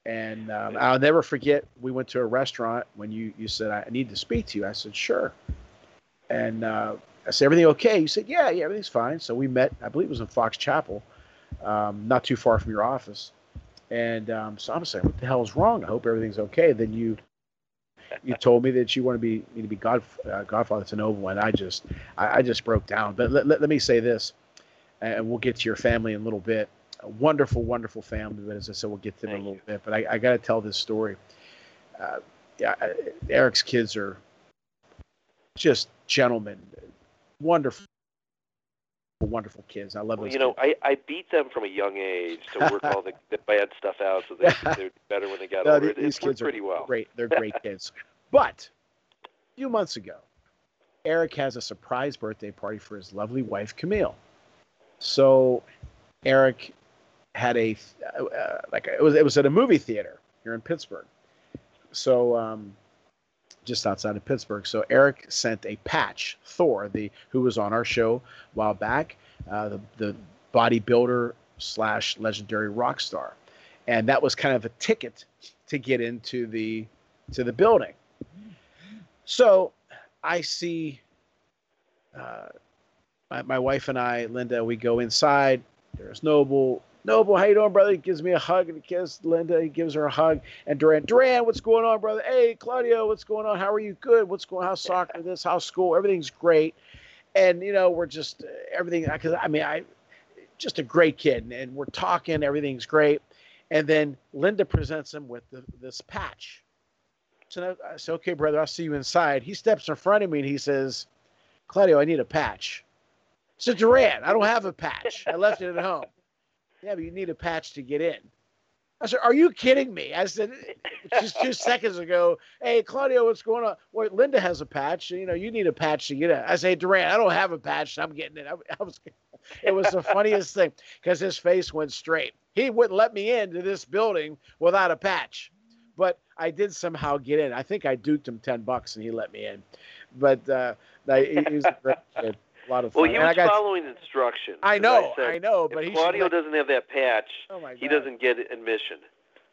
And um, yeah. I'll never forget, we went to a restaurant when you, you said, I need to speak to you. I said, sure. And uh, I said, everything okay? You said, yeah, yeah, everything's fine. So we met, I believe it was in Fox Chapel, um, not too far from your office. And um, so I'm saying, what the hell is wrong? I hope everything's okay. Then you you told me that you want to be you to be God, uh, Godfather to Noble, and I just I, I just broke down. But let, let, let me say this, and we'll get to your family in a little bit. A wonderful, wonderful family. But as I said, we'll get to them Thank in a little you. bit. But I, I got to tell this story. Uh, yeah, Eric's kids are just gentlemen, wonderful, wonderful kids. I love well, those You know, kids. I, I beat them from a young age to work all the, the bad stuff out so they, they're better when they got no, older. These it's kids are pretty well. Great. They're great kids. But a few months ago, Eric has a surprise birthday party for his lovely wife, Camille. So Eric had a, uh, like, a, it was it was at a movie theater here in Pittsburgh. So, um, just outside of Pittsburgh. So Eric sent a patch, Thor, the who was on our show a while back, uh, the, the bodybuilder slash legendary rock star. And that was kind of a ticket to get into the to the building. So I see uh, my, my wife and I, Linda, we go inside. There's Noble. Noble, how you doing, brother? He gives me a hug and a kiss. Linda, he gives her a hug. And Duran, Duran, what's going on, brother? Hey, Claudio, what's going on? How are you? Good. What's going on? How's soccer? This, how's school? Everything's great. And, you know, we're just uh, everything. Because, I mean, I just a great kid. And, and we're talking. Everything's great. And then Linda presents him with the, this patch. So I said, okay, brother, I'll see you inside. He steps in front of me and he says, Claudio, I need a patch. I said, Duran, I don't have a patch. I left it at home. Yeah, but you need a patch to get in. I said, are you kidding me? I said, just two seconds ago, hey, Claudio, what's going on? Well, Linda has a patch. You know, you need a patch to get in. I say, Duran, I don't have a patch. I'm getting it. I, I was, it was the funniest thing because his face went straight. He wouldn't let me into this building without a patch. But I did somehow get in. I think I duked him ten bucks and he let me in. But uh, he was a great kid. A lot of well, fun. He was following to... instructions. I know, I, I know. But if he Claudio should... doesn't have that patch, oh my God, he doesn't get admission.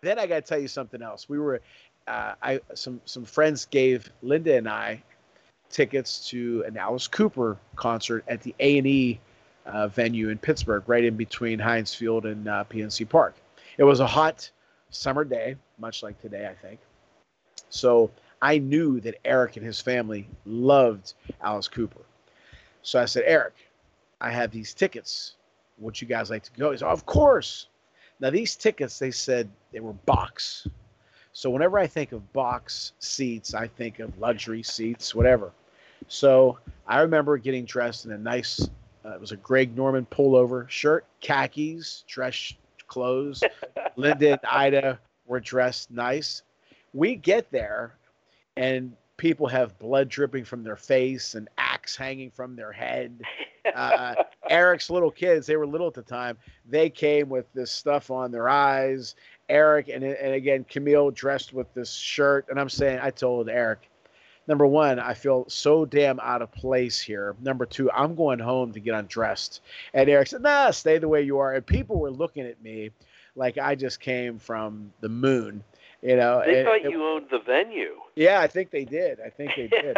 Then I got to tell you something else. We were, uh, I some some friends gave Linda and I tickets to an Alice Cooper concert at the A and E uh, venue in Pittsburgh, right in between Heinz Field and uh, P N C Park. It was a hot summer day, much like today, I think. So I knew that Eric and his family loved Alice Cooper. So I said, Eric, I have these tickets. Would you guys like to go? He said, oh, of course. Now, these tickets, they said they were box. So whenever I think of box seats, I think of luxury seats, whatever. So I remember getting dressed in a nice, uh, it was a Greg Norman pullover shirt, khakis, dress clothes. Linda and Ida were dressed nice. We get there, and people have blood dripping from their face and axe hanging from their head. Uh, Eric's little kids, they were little at the time. They came with this stuff on their eyes. Eric and, and again, Camille dressed with this shirt. And I'm saying, I told Eric, number one, I feel so damn out of place here. Number two, I'm going home to get undressed. And Eric said, nah, stay the way you are. And people were looking at me like I just came from the moon. You know, they it, thought you it, owned the venue. Yeah, I think they did. I think they did.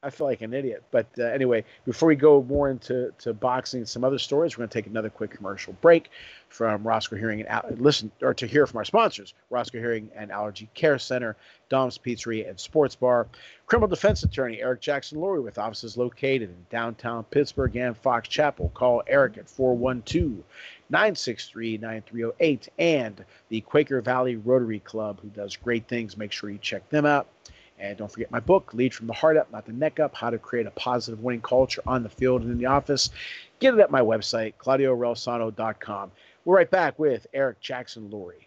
I feel like an idiot. But uh, anyway, before we go more into to boxing and some other stories, we're going to take another quick commercial break from Roscoe Hearing and Al- listen or to hear from our sponsors, Roscoe Hearing and Allergy Care Center, Dom's Pizzeria and Sports Bar, criminal defense attorney Eric Jackson-Lurie with offices located in downtown Pittsburgh and Fox Chapel. Call Eric at four one two, nine six three, nine three zero eight, and the Quaker Valley Rotary Club, who does great things. Make sure you check them out. And don't forget my book, Lead from the Heart Up, Not the Neck Up, How to Create a Positive Winning Culture on the Field and in the Office. Get it at my website, claudio relsano dot com. We're right back with Eric Jackson-Lurie.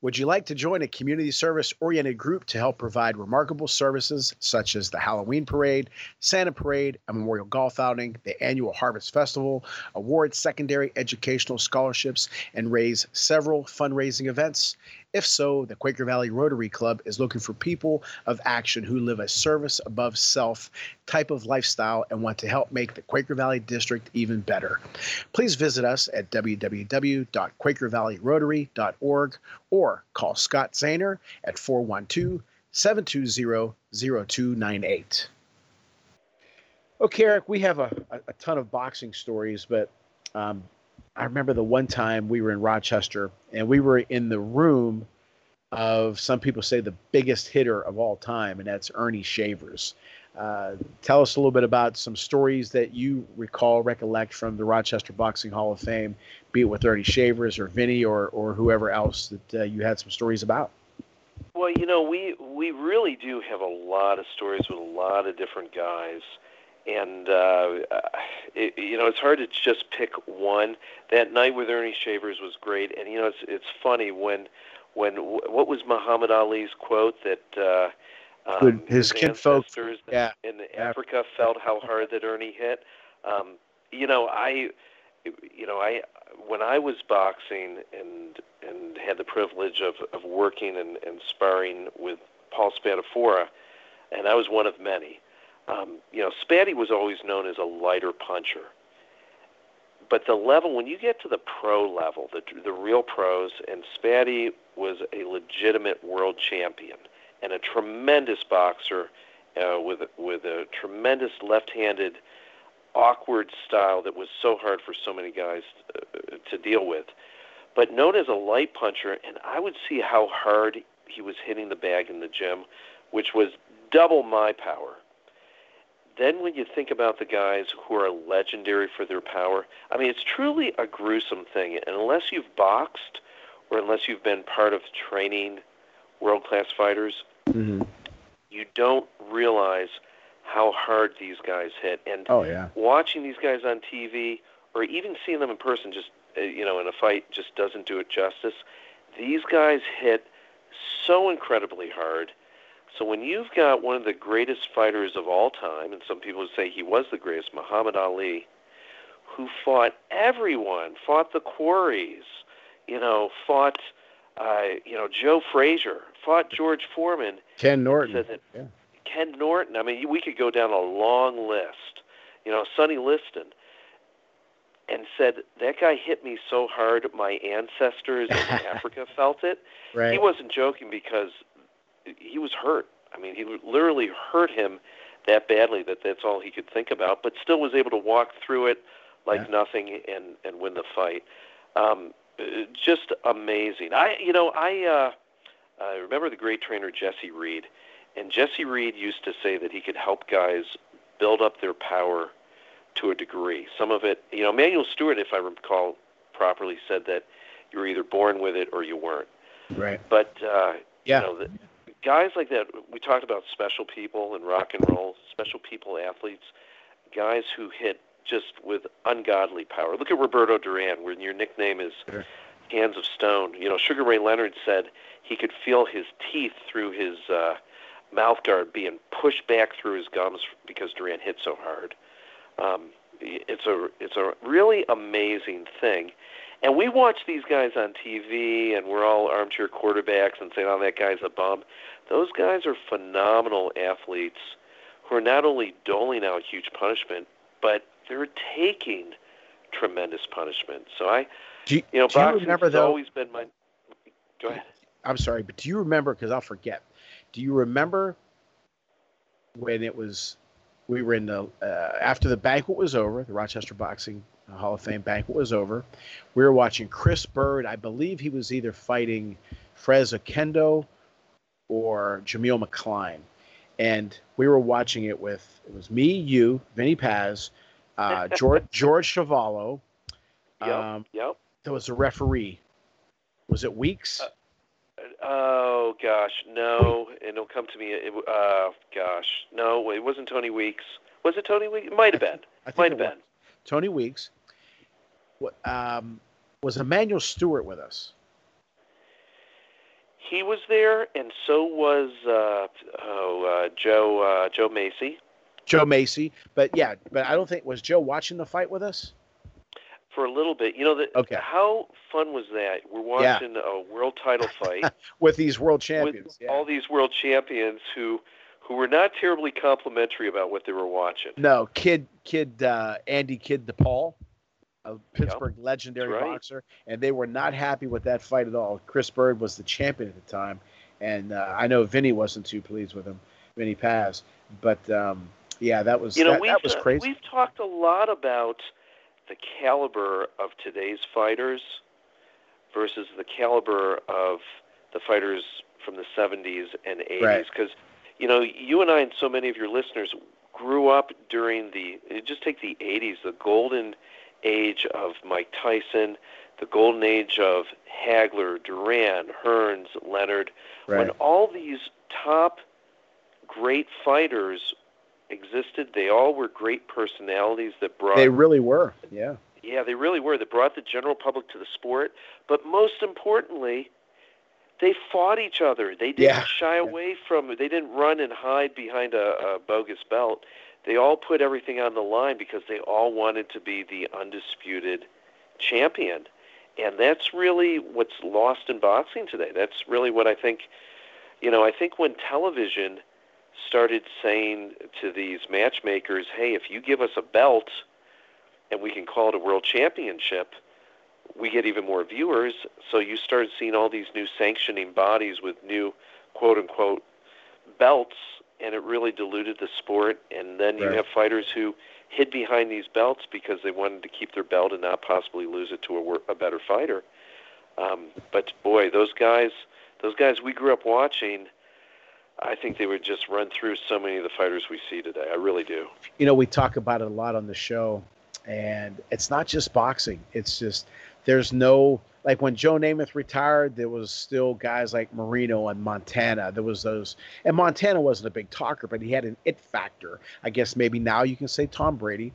Would you like to join a community service-oriented group to help provide remarkable services such as the Halloween Parade, Santa Parade, a Memorial Golf Outing, the Annual Harvest Festival, award secondary educational scholarships, and raise several fundraising events? If so, the Quaker Valley Rotary Club is looking for people of action who live a service above self type of lifestyle and want to help make the Quaker Valley District even better. Please visit us at w w w dot quaker valley rotary dot org or call Scott Zahner at four one two, seven two zero, zero two nine eight. Okay, Eric, we have a, a ton of boxing stories, but um, I remember the one time we were in Rochester and we were in the room of, some people say, the biggest hitter of all time, and that's Ernie Shavers. Uh, tell us a little bit about some stories that you recall, recollect from the Rochester Boxing Hall of Fame, be it with Ernie Shavers or Vinny or or whoever else that uh, you had some stories about. Well, you know, we we really do have a lot of stories with a lot of different guys. And, uh, it, you know, it's hard to just pick one. That night with Ernie Shavers was great. And, you know, it's it's funny when, when what was Muhammad Ali's quote that uh, um, his, his ancestors folk, yeah, in, in Africa Africa felt how hard that Ernie hit? Um, you know, I, you know, I, when I was boxing and and had the privilege of, of working and, and sparring with Paul Spadafora, and I was one of many. Um, you know, Spatty was always known as a lighter puncher. But the level, when you get to the pro level, the the real pros, and Spatty was a legitimate world champion and a tremendous boxer uh, with, with a tremendous left-handed, awkward style that was so hard for so many guys uh, to deal with. But known as a light puncher, and I would see how hard he was hitting the bag in the gym, which was double my power. Then when you think about the guys who are legendary for their power, I mean, it's truly a gruesome thing. And unless you've boxed or unless you've been part of training world-class fighters, mm-hmm. you don't realize how hard these guys hit. And oh, yeah. watching these guys on T V or even seeing them in person just, you know, in a fight just doesn't do it justice. These guys hit so incredibly hard. So when you've got one of the greatest fighters of all time, and some people say he was the greatest, Muhammad Ali, who fought everyone, fought the Quarries, you know, fought, uh, you know, Joe Frazier, fought George Foreman. Ken Norton. That, yeah. Ken Norton. I mean, we could go down a long list. You know, Sonny Liston. And said, that guy hit me so hard my ancestors in Africa felt it. Right. He wasn't joking because he was hurt. I mean, he literally hurt him that badly that that's all he could think about, but still was able to walk through it like yeah. nothing and, and win the fight. Um, just amazing. I, you know, I, uh, I remember the great trainer Jesse Reed, and Jesse Reed used to say that he could help guys build up their power to a degree. Some of it, you know, Emanuel Stewart, if I recall properly said that you were either born with it or you weren't. Right. But uh, yeah. you know, the, guys like that, we talked about special people in rock and roll, special people athletes, guys who hit just with ungodly power. Look at Roberto Duran, where your nickname is sure. Hands of Stone. You know, Sugar Ray Leonard said he could feel his teeth through his uh, mouth guard being pushed back through his gums because Duran hit so hard. Um, it's a it's a really amazing thing. And we watch these guys on T V, and we're all armchair quarterbacks and saying, oh, that guy's a bum. Those guys are phenomenal athletes who are not only doling out huge punishment, but they're taking tremendous punishment. So I, do you, you know, boxing has always been my – go ahead. I'm sorry, but do you remember – because I'll forget. Do you remember when it was – we were in the uh, – after the banquet was over, the Rochester Boxing – Hall of Fame banquet was over. We were watching Chris Bird. I believe he was either fighting Frez Okendo or Jamil McCline. And we were watching it with, it was me, you, Vinny Paz, uh, George George Chuvalo. Um, yep, yep. There was a referee. Was it Weeks? Uh, oh, gosh, no. And it'll come to me. It, uh, gosh, no, it wasn't Tony Weeks. Was it Tony Weeks? It might have been. It might have been. Tony Weeks. Um, was Emmanuel Stewart with us? He was there, and so was uh, oh, uh, Joe uh, Joe Macy. Joe Macy, but yeah, but I don't think was Joe watching the fight with us for a little bit. You know, the, okay. How fun was that? We're watching yeah. a world title fight with these world champions, with yeah. all these world champions who. who were not terribly complimentary about what they were watching. No, kid, kid, uh, Andy Kidd DePaul, a Pittsburgh yep. legendary right. boxer, and they were not happy with that fight at all. Chris Bird was the champion at the time, and uh, I know Vinny wasn't too pleased with him, Vinny Paz. But um, yeah, that was you know, that, that was crazy. Uh, we've talked a lot about the caliber of today's fighters versus the caliber of the fighters from the seventies and eighties, right. because you know, you and I and so many of your listeners grew up during the, just take the eighties, the golden age of Mike Tyson, the golden age of Hagler, Duran, Hearns, Leonard, right. when all these top great fighters existed. They all were great personalities that brought... They really were, yeah. Yeah, they really were. They brought the general public to the sport, but most importantly... They fought each other. They didn't yeah. shy away from it. They didn't run and hide behind a, a bogus belt. They all put everything on the line because they all wanted to be the undisputed champion. And that's really what's lost in boxing today. That's really what I think, you know, I think when television started saying to these matchmakers, hey, if you give us a belt and we can call it a world championship, we get even more viewers, so you started seeing all these new sanctioning bodies with new quote-unquote belts, and it really diluted the sport. And then you right. have fighters who hid behind these belts because they wanted to keep their belt and not possibly lose it to a, a better fighter. Um, but, boy, those guys those guys we grew up watching, I think they would just run through so many of the fighters we see today. I really do. You know, we talk about it a lot on the show, and it's not just boxing. It's just... There's no, like when Joe Namath retired, there was still guys like Marino and Montana. There was those, and Montana wasn't a big talker, but he had an it factor. I guess maybe now you can say Tom Brady.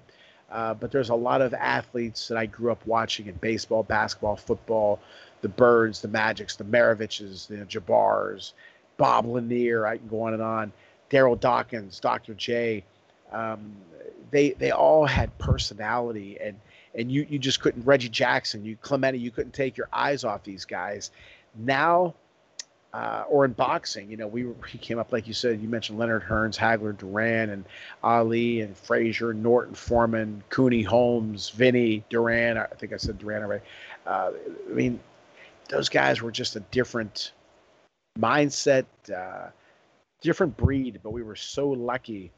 Uh, but there's a lot of athletes that I grew up watching in baseball, basketball, football, the Birds, the Magics, the Maraviches, the Jabars, Bob Lanier, I can go on and on, Daryl Dawkins, Doctor J. Um, they they all had personality and, And you, you just couldn't, Reggie Jackson, you Clemente, you couldn't take your eyes off these guys. Now, uh, or in boxing, you know, we, were, we came up, like you said, you mentioned Leonard, Hearns, Hagler, Duran, and Ali, and Frazier, Norton, Foreman, Cooney, Holmes, Vinny, Duran. I think I said Duran already. Uh, I mean, those guys were just a different mindset, uh, different breed, but we were so lucky.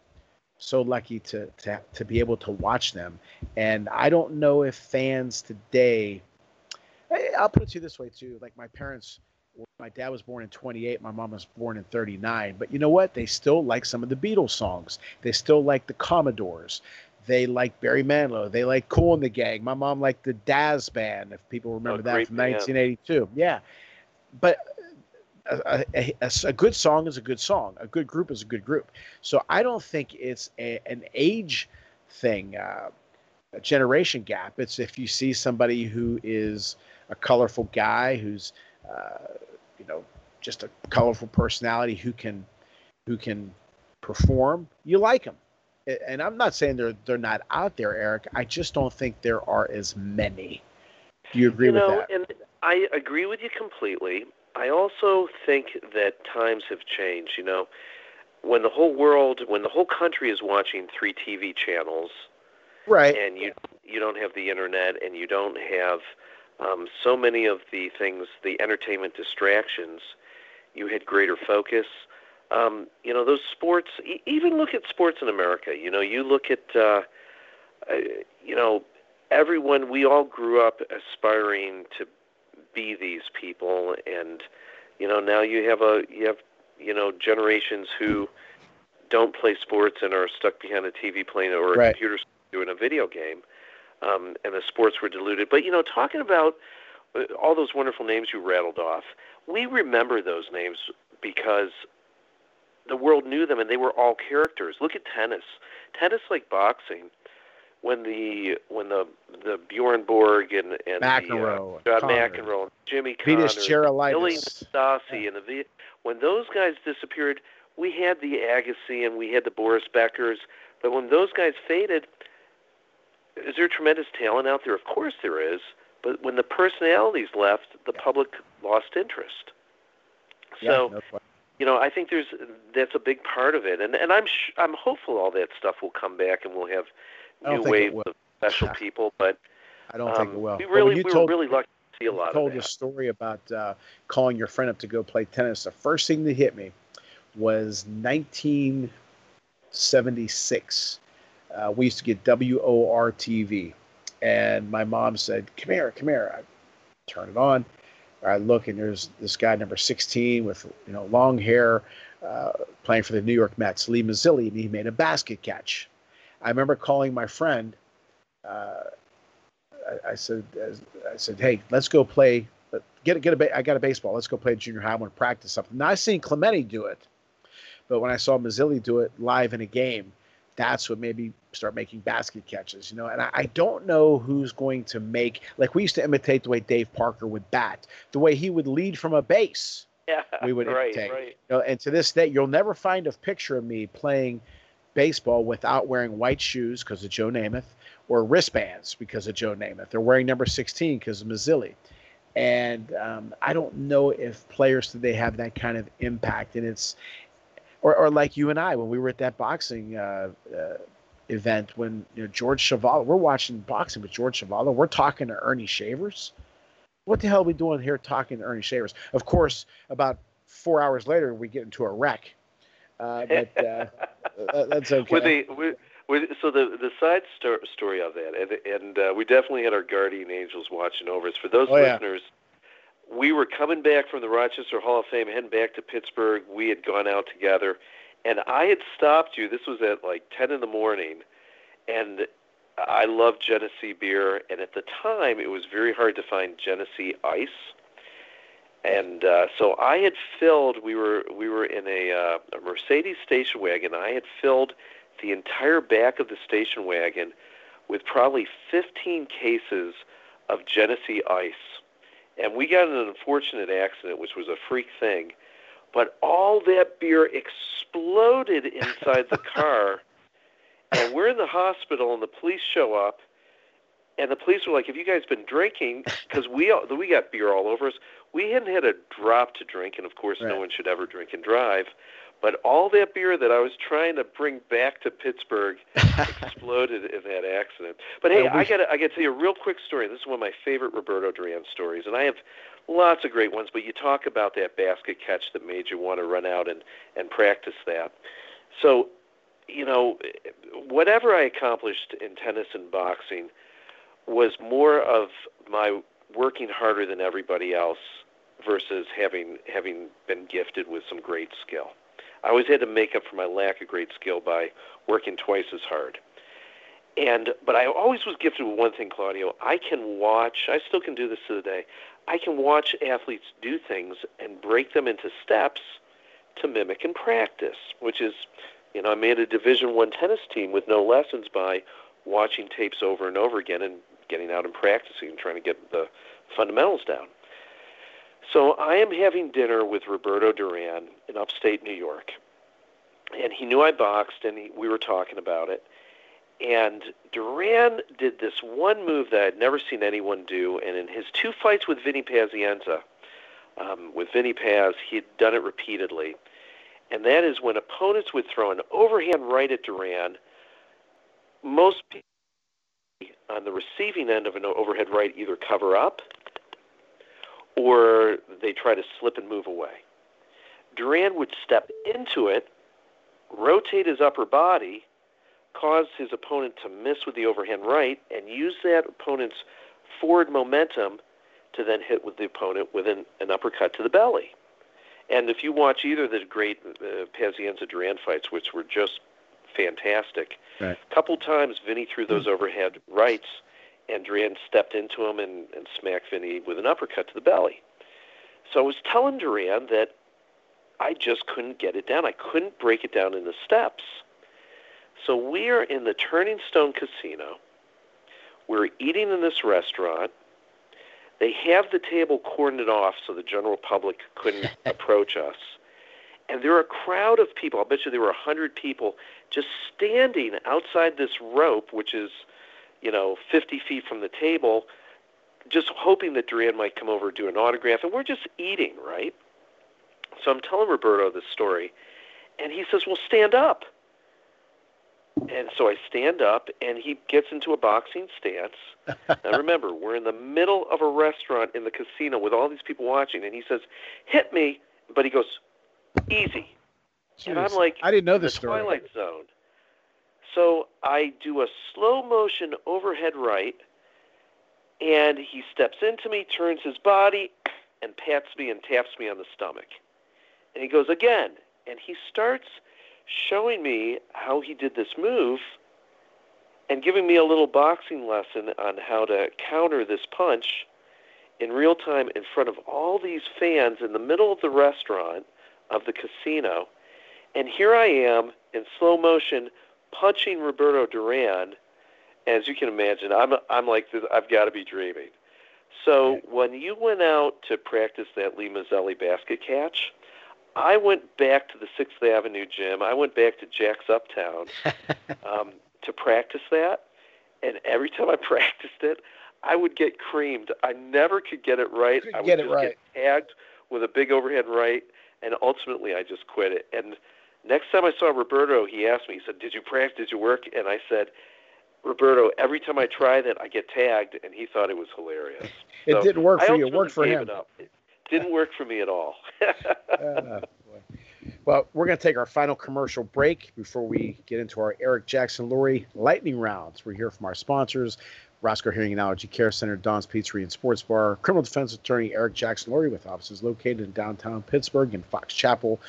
So lucky to, to to be able to watch them. And I don't know if fans today, I'll put it to you this way too, like my parents, my dad was born in twenty-eight, my mom was born in thirty-nine, but you know what? They still like some of the Beatles songs. They still like the Commodores. they liked Barry Manilow. They liked Kool and the Gang. My mom liked the Daz Band, if people remember oh, that, from band. nineteen eighty-two. Yeah. But a, a, a, a good song is a good song. A good group is a good group. So I don't think it's a, an age thing, uh, a generation gap. It's if you see somebody who is a colorful guy, who's, uh, you know, just a colorful personality who can who can perform, you like them. And I'm not saying they're they're not out there, Eric. I just don't think there are as many. Do you agree you know, with that? And I agree with you completely. I also think that times have changed. You know, when the whole world, when the whole country is watching three T V channels, right? And you you don't have the internet, and you don't have um, so many of the things, the entertainment distractions. You had greater focus. Um, you know, those sports, e- even look at sports in America. You know, you look at, uh, uh, you know, everyone, we all grew up aspiring to be these people. And, you know, now you have, a, you have, you know, generations who don't play sports and are stuck behind a T V playing or a right. computer doing a video game. Um, and the sports were diluted. But, you know, talking about all those wonderful names you rattled off, we remember those names because the world knew them, and they were all characters. Look at tennis. Tennis, like boxing, when the when the the Bjornborg and and McEnroe, the, uh, John McEnroe, and Jimmy Connors, Billy Nastasi, yeah. and the when those guys disappeared, we had the Agassi and we had the Boris Beckers. But when those guys faded, is there tremendous talent out there? Of course there is. But when the personalities left, the yeah. public lost interest. So. Yeah, no You know, I think there's that's a big part of it, and and I'm sh- I'm hopeful all that stuff will come back, and we'll have new waves of special people. But I don't um, think it will. We really we told, were really lucky to see a lot. You told of that. a story about uh, calling your friend up to go play tennis. The first thing that hit me was nineteen seventy-six. Uh, we used to get W O R T V, and my mom said, "Come here, come here." I turn it on. I look, and there's this guy, number sixteen, with you know long hair, uh, playing for the New York Mets, Lee Mazzilli, and he made a basket catch. I remember calling my friend. Uh, I, I said, I said, hey, let's go play. Get get a. Ba- I got a baseball. Let's go play junior high. I want to practice something. Now I've seen Clementi do it, but when I saw Mazzilli do it live in a game, that's what made me start making basket catches, you know. And I, I don't know who's going to make, like we used to imitate the way Dave Parker would bat, the way he would lead from a base. Yeah, we would right, imitate. Right. You know, and to this day, you'll never find a picture of me playing baseball without wearing white shoes because of Joe Namath, or wristbands because of Joe Namath. They're wearing number sixteen because of Mazzilli. And um, I don't know if players today have that kind of impact. And it's, Or, or like you and I, when we were at that boxing uh, uh, event, when you know, George Chuvalo, we're watching boxing with George Chuvalo. We're talking to Ernie Shavers. What the hell are we doing here talking to Ernie Shavers? Of course, about four hours later, we get into a wreck. Uh, but uh, uh, that's okay. With the, with, with, so the the side star- story of that, and, and uh, we definitely had our guardian angels watching over us. For those oh, listeners. Yeah. We were coming back from the Rochester Hall of Fame, heading back to Pittsburgh. We had gone out together, and I had stopped you. This was at like ten in the morning, and I love Genesee beer. And at the time, it was very hard to find Genesee Ice, and uh, so I had filled. We were we were in a, uh, a Mercedes station wagon. I had filled the entire back of the station wagon with probably fifteen cases of Genesee Ice. And we got in an unfortunate accident, which was a freak thing. But all that beer exploded inside the car. And we're in the hospital, and the police show up. And the police were like, have you guys been drinking? Because we all, we got beer all over us. We hadn't had a drop to drink, and, of course, right. no one should ever drink and drive. But all that beer that I was trying to bring back to Pittsburgh exploded in that accident. But, hey, I got I got to tell you a real quick story. This is one of my favorite Roberto Duran stories, and I have lots of great ones, but you talk about that basket catch that made you want to run out and, and practice that. So, you know, whatever I accomplished in tennis and boxing was more of my working harder than everybody else versus having having been gifted with some great skill. I always had to make up for my lack of great skill by working twice as hard. And but I always was gifted with one thing, Claudio. I can watch, I still can do this to the day, I can watch athletes do things and break them into steps to mimic and practice, which is, you know, I made a Division One tennis team with no lessons by watching tapes over and over again and getting out and practicing and trying to get the fundamentals down. So I am having dinner with Roberto Duran in upstate New York. And he knew I boxed, and he, we were talking about it. And Duran did this one move that I'd never seen anyone do, and in his two fights with Vinny Pazienza, um, with Vinny Paz, he had done it repeatedly. And that is when opponents would throw an overhand right at Duran, most people on the receiving end of an overhead right either cover up or they try to slip and move away. Duran would step into it, rotate his upper body, cause his opponent to miss with the overhand right, and use that opponent's forward momentum to then hit with the opponent with an, an uppercut to the belly. And if you watch either of the great uh, Pazienza-Duran fights, which were just fantastic, right, a couple times Vinny threw those overhead rights, and Duran stepped into him and, and smacked Vinny with an uppercut to the belly. So I was telling Duran that I just couldn't get it down. I couldn't break it down into steps. So we're in the Turning Stone Casino. We're eating in this restaurant. They have the table cordoned off so the general public couldn't approach us. And there are a crowd of people. I'll bet you there were one hundred people just standing outside this rope, which is, you know, fifty feet from the table, just hoping that Duran might come over and do an autograph. And we're just eating, right? So I'm telling Roberto this story. And he says, well, stand up. And so I stand up, and he gets into a boxing stance. Now remember, we're in the middle of a restaurant in the casino with all these people watching, and he says, hit me, but he goes, easy. Jeez, and I'm like, I didn't know this story. Twilight Zone. So I do a slow-motion overhead right, and he steps into me, turns his body, and pats me and taps me on the stomach. And he goes, again, and he starts showing me how he did this move and giving me a little boxing lesson on how to counter this punch in real time in front of all these fans in the middle of the restaurant of the casino. And here I am in slow motion punching Roberto Duran. As you can imagine, I'm I'm like, this, I've got to be dreaming. So when you went out to practice that Lee Mazelli basket catch, I went back to the Sixth Avenue gym. I went back to Jack's Uptown um, to practice that. And every time I practiced it, I would get creamed. I never could get it right. I would get just it right. get tagged with a big overhead right, and ultimately I just quit it. And next time I saw Roberto, he asked me, he said, did you practice? Did you work? And I said, Roberto, every time I try that, I get tagged, and he thought it was hilarious. It so didn't work for you. It worked for him. It didn't work for me at all. uh, well, we're going to take our final commercial break before we get into our Eric Jackson-Lurie lightning rounds. We're here from our sponsors, Roscoe Hearing and Allergy Care Center, Don's Pizzeria and Sports Bar, criminal defense attorney Eric Jackson-Lurie with offices located in downtown Pittsburgh and Fox Chapel.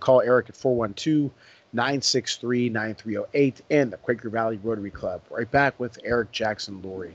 Call Eric at four one two, nine six three, nine three zero eight and the Quaker Valley Rotary Club. Right back with Eric Jackson-Lurie.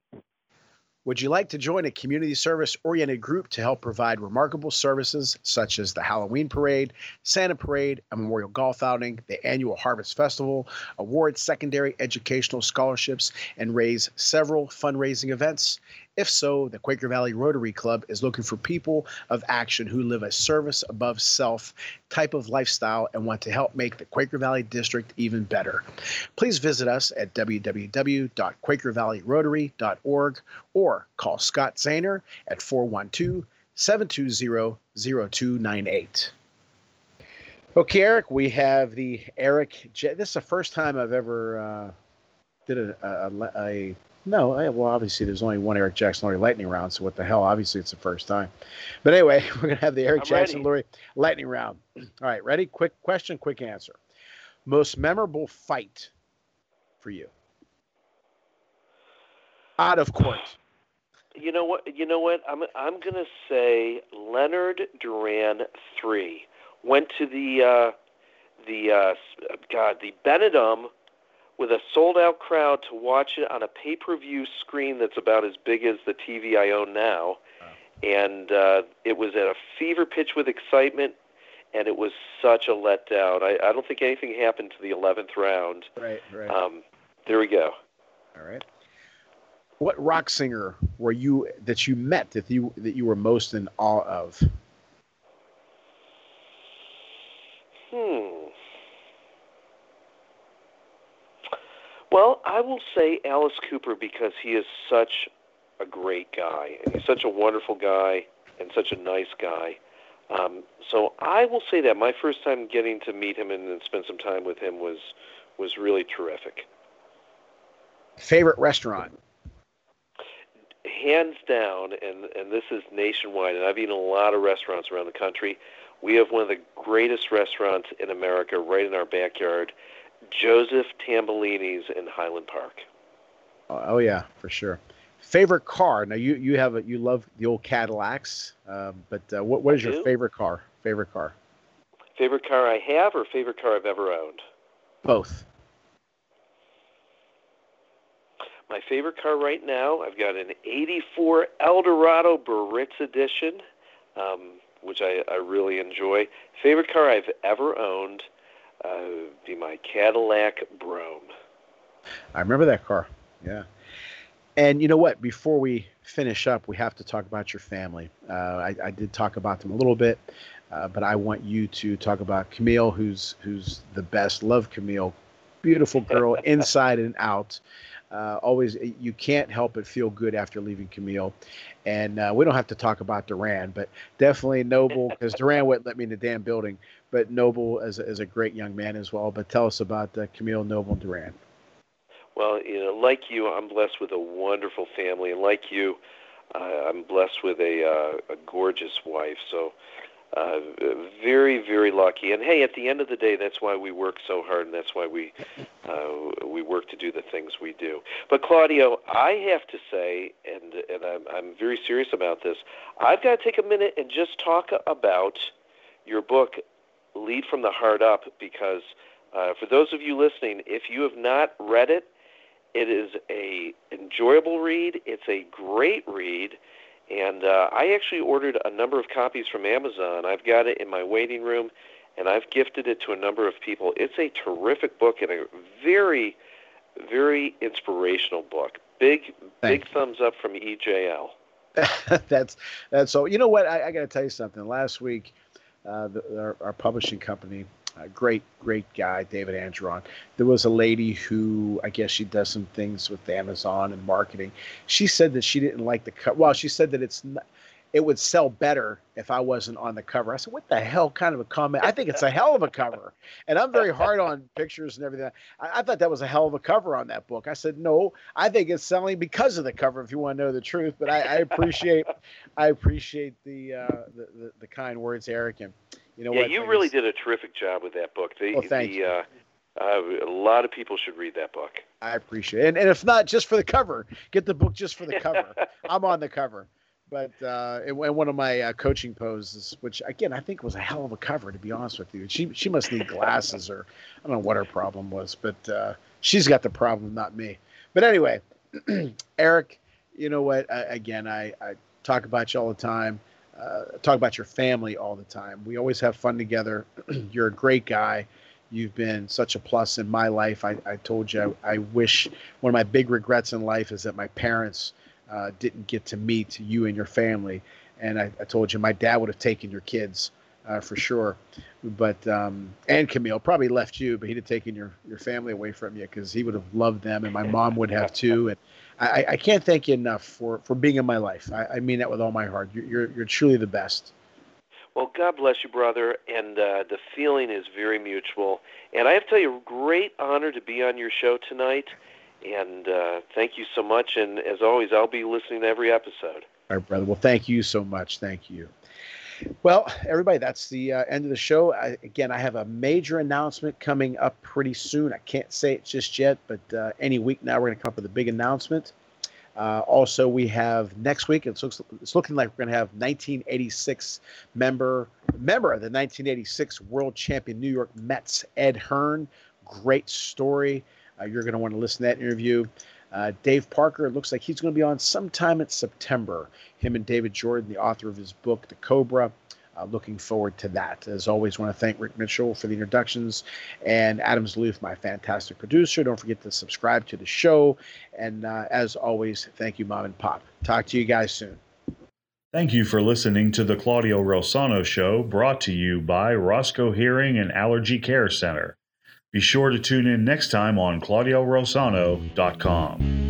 Would you like to join a community service-oriented group to help provide remarkable services such as the Halloween Parade, Santa Parade, a Memorial Golf Outing, the Annual Harvest Festival, award secondary educational scholarships, and raise several fundraising events? If so, the Quaker Valley Rotary Club is looking for people of action who live a service above self type of lifestyle and want to help make the Quaker Valley District even better. Please visit us at w w w dot quaker valley rotary dot org or call Scott Zahner at four one two, seven two zero, zero two nine eight. Okay, Eric, we have the Eric. J- this is the first time I've ever uh, did a... a, a No, I, well, obviously, there's only one Eric Jackson-Lurie lightning round, so what the hell? Obviously, it's the first time. But anyway, we're going to have the Eric Jackson-Lurie lightning round. All right, ready? Quick question, quick answer. Most memorable fight for you? Out of court. You know what? You know what? I'm I'm going to say Leonard Duran three. Went to the, uh, the uh, God, the Benidorm with a sold-out crowd to watch it on a pay-per-view screen that's about as big as the T V I own now. Wow. And uh, it was at a fever pitch with excitement, and it was such a letdown. I, I don't think anything happened to the eleventh round. Right, right. Um, there we go. All right. What rock singer were you that you met that you that you were most in awe of? Hmm. Well, I will say Alice Cooper because he is such a great guy. And he's such a wonderful guy and such a nice guy. Um, so I will say that my first time getting to meet him and, and spend some time with him was was really terrific. Favorite restaurant? Hands down, and, and this is nationwide, and I've eaten a lot of restaurants around the country. We have one of the greatest restaurants in America right in our backyard, Joseph Tambellini's in Highland Park. Oh, yeah, for sure. Favorite car? Now, you, you have a, you love the old Cadillacs, uh, but uh, what what is your favorite car? Favorite car? Favorite car I have or favorite car I've ever owned? Both. My favorite car right now, I've got an eighty-four Eldorado Baritz Edition, um, which I, I really enjoy. Favorite car I've ever owned Uh, would be my Cadillac Brome. I remember that car. Yeah. And you know what? Before we finish up, we have to talk about your family. Uh, I, I did talk about them a little bit, uh, but I want you to talk about Camille, who's who's the best. Love Camille. Beautiful girl, inside and out. Uh, always, you can't help but feel good after leaving Camille. And uh, we don't have to talk about Duran, but definitely Noble, because Duran wouldn't let me in the damn building. But Noble is, is a great young man as well. But tell us about uh, Camille, Noble, and Duran. Well, you know, like you, I'm blessed with a wonderful family. And like you, uh, I'm blessed with a, uh, a gorgeous wife. So uh, very, very lucky. And, hey, at the end of the day, that's why we work so hard, and that's why we uh, we work to do the things we do. But, Claudio, I have to say, and, and I'm, I'm very serious about this, I've got to take a minute and just talk about your book, Lead from the Heart Up, because uh, for those of you listening, if you have not read it, it is a enjoyable read. It's a great read. And uh, I actually ordered a number of copies from Amazon. I've got it in my waiting room, and I've gifted it to a number of people. It's a terrific book and a very, very inspirational book. Big, Thank big you. Thumbs up from E J L. that's that's all. You know what? I, I got to tell you something. Last week, uh, the, our, our publishing company, a great, great guy, David Andron. There was a lady who, I guess she does some things with Amazon and marketing. She said that she didn't like the cover. Well, she said that it's not, it would sell better if I wasn't on the cover. I said, what the hell kind of a comment? I think it's a hell of a cover. And I'm very hard on pictures and everything. I, I thought that was a hell of a cover on that book. I said, no, I think it's selling because of the cover, if you want to know the truth. But I, I appreciate I appreciate the, uh, the, the the kind words, Eric. And you know yeah, what? You really did a terrific job with that book. The, well, thank the, you. Uh, Uh, a lot of people should read that book. I appreciate it. And, and if not, just for the cover. Get the book just for the cover. I'm on the cover. But uh, in, in one of my uh, coaching poses, which, again, I think was a hell of a cover, to be honest with you. She she must need glasses, or I don't know what her problem was. But uh, she's got the problem, not me. But anyway, Eric, you know what? I, again, I, I talk about you all the time. Uh, talk about your family all the time. We always have fun together. You're a great guy. You've been such a plus in my life. I, I told you, I, I wish one of my big regrets in life is that my parents uh, didn't get to meet you and your family. And I, I told you, my dad would have taken your kids uh, for sure. But um, and Camille probably left you, but he'd have taken your, your family away from you because he would have loved them. And my mom would have too. And I, I can't thank you enough for, for being in my life. I, I mean that with all my heart. You're, you're, you're truly the best. Well, God bless you, brother, and uh, the feeling is very mutual. And I have to tell you, great honor to be on your show tonight, and uh, thank you so much. And as always, I'll be listening to every episode. All right, brother. Well, thank you so much. Thank you. Well, everybody, that's the uh, end of the show. I, again, I have a major announcement coming up pretty soon. I can't say it just yet, but uh, any week now we're going to come up with a big announcement. Uh, also, we have next week, it looks, it's looking like we're going to have nineteen eighty-six member, member of the nineteen eighty-six World Champion New York Mets, Ed Hearn. Great story. Uh, you're going to want to listen to that interview. Uh, Dave Parker, it looks like he's going to be on sometime in September. Him and David Jordan, the author of his book, The Cobra. Uh, looking forward to that. As always, want to thank Rick Mitchell for the introductions and Adam Zalouf, my fantastic producer. Don't forget to subscribe to the show. And uh, as always, thank you, Mom and Pop. Talk to you guys soon. Thank you for listening to The Claudio Relsano Show, brought to you by Roscoe Hearing and Allergy Care Center. Be sure to tune in next time on Claudio Relsano dot com.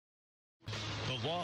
The law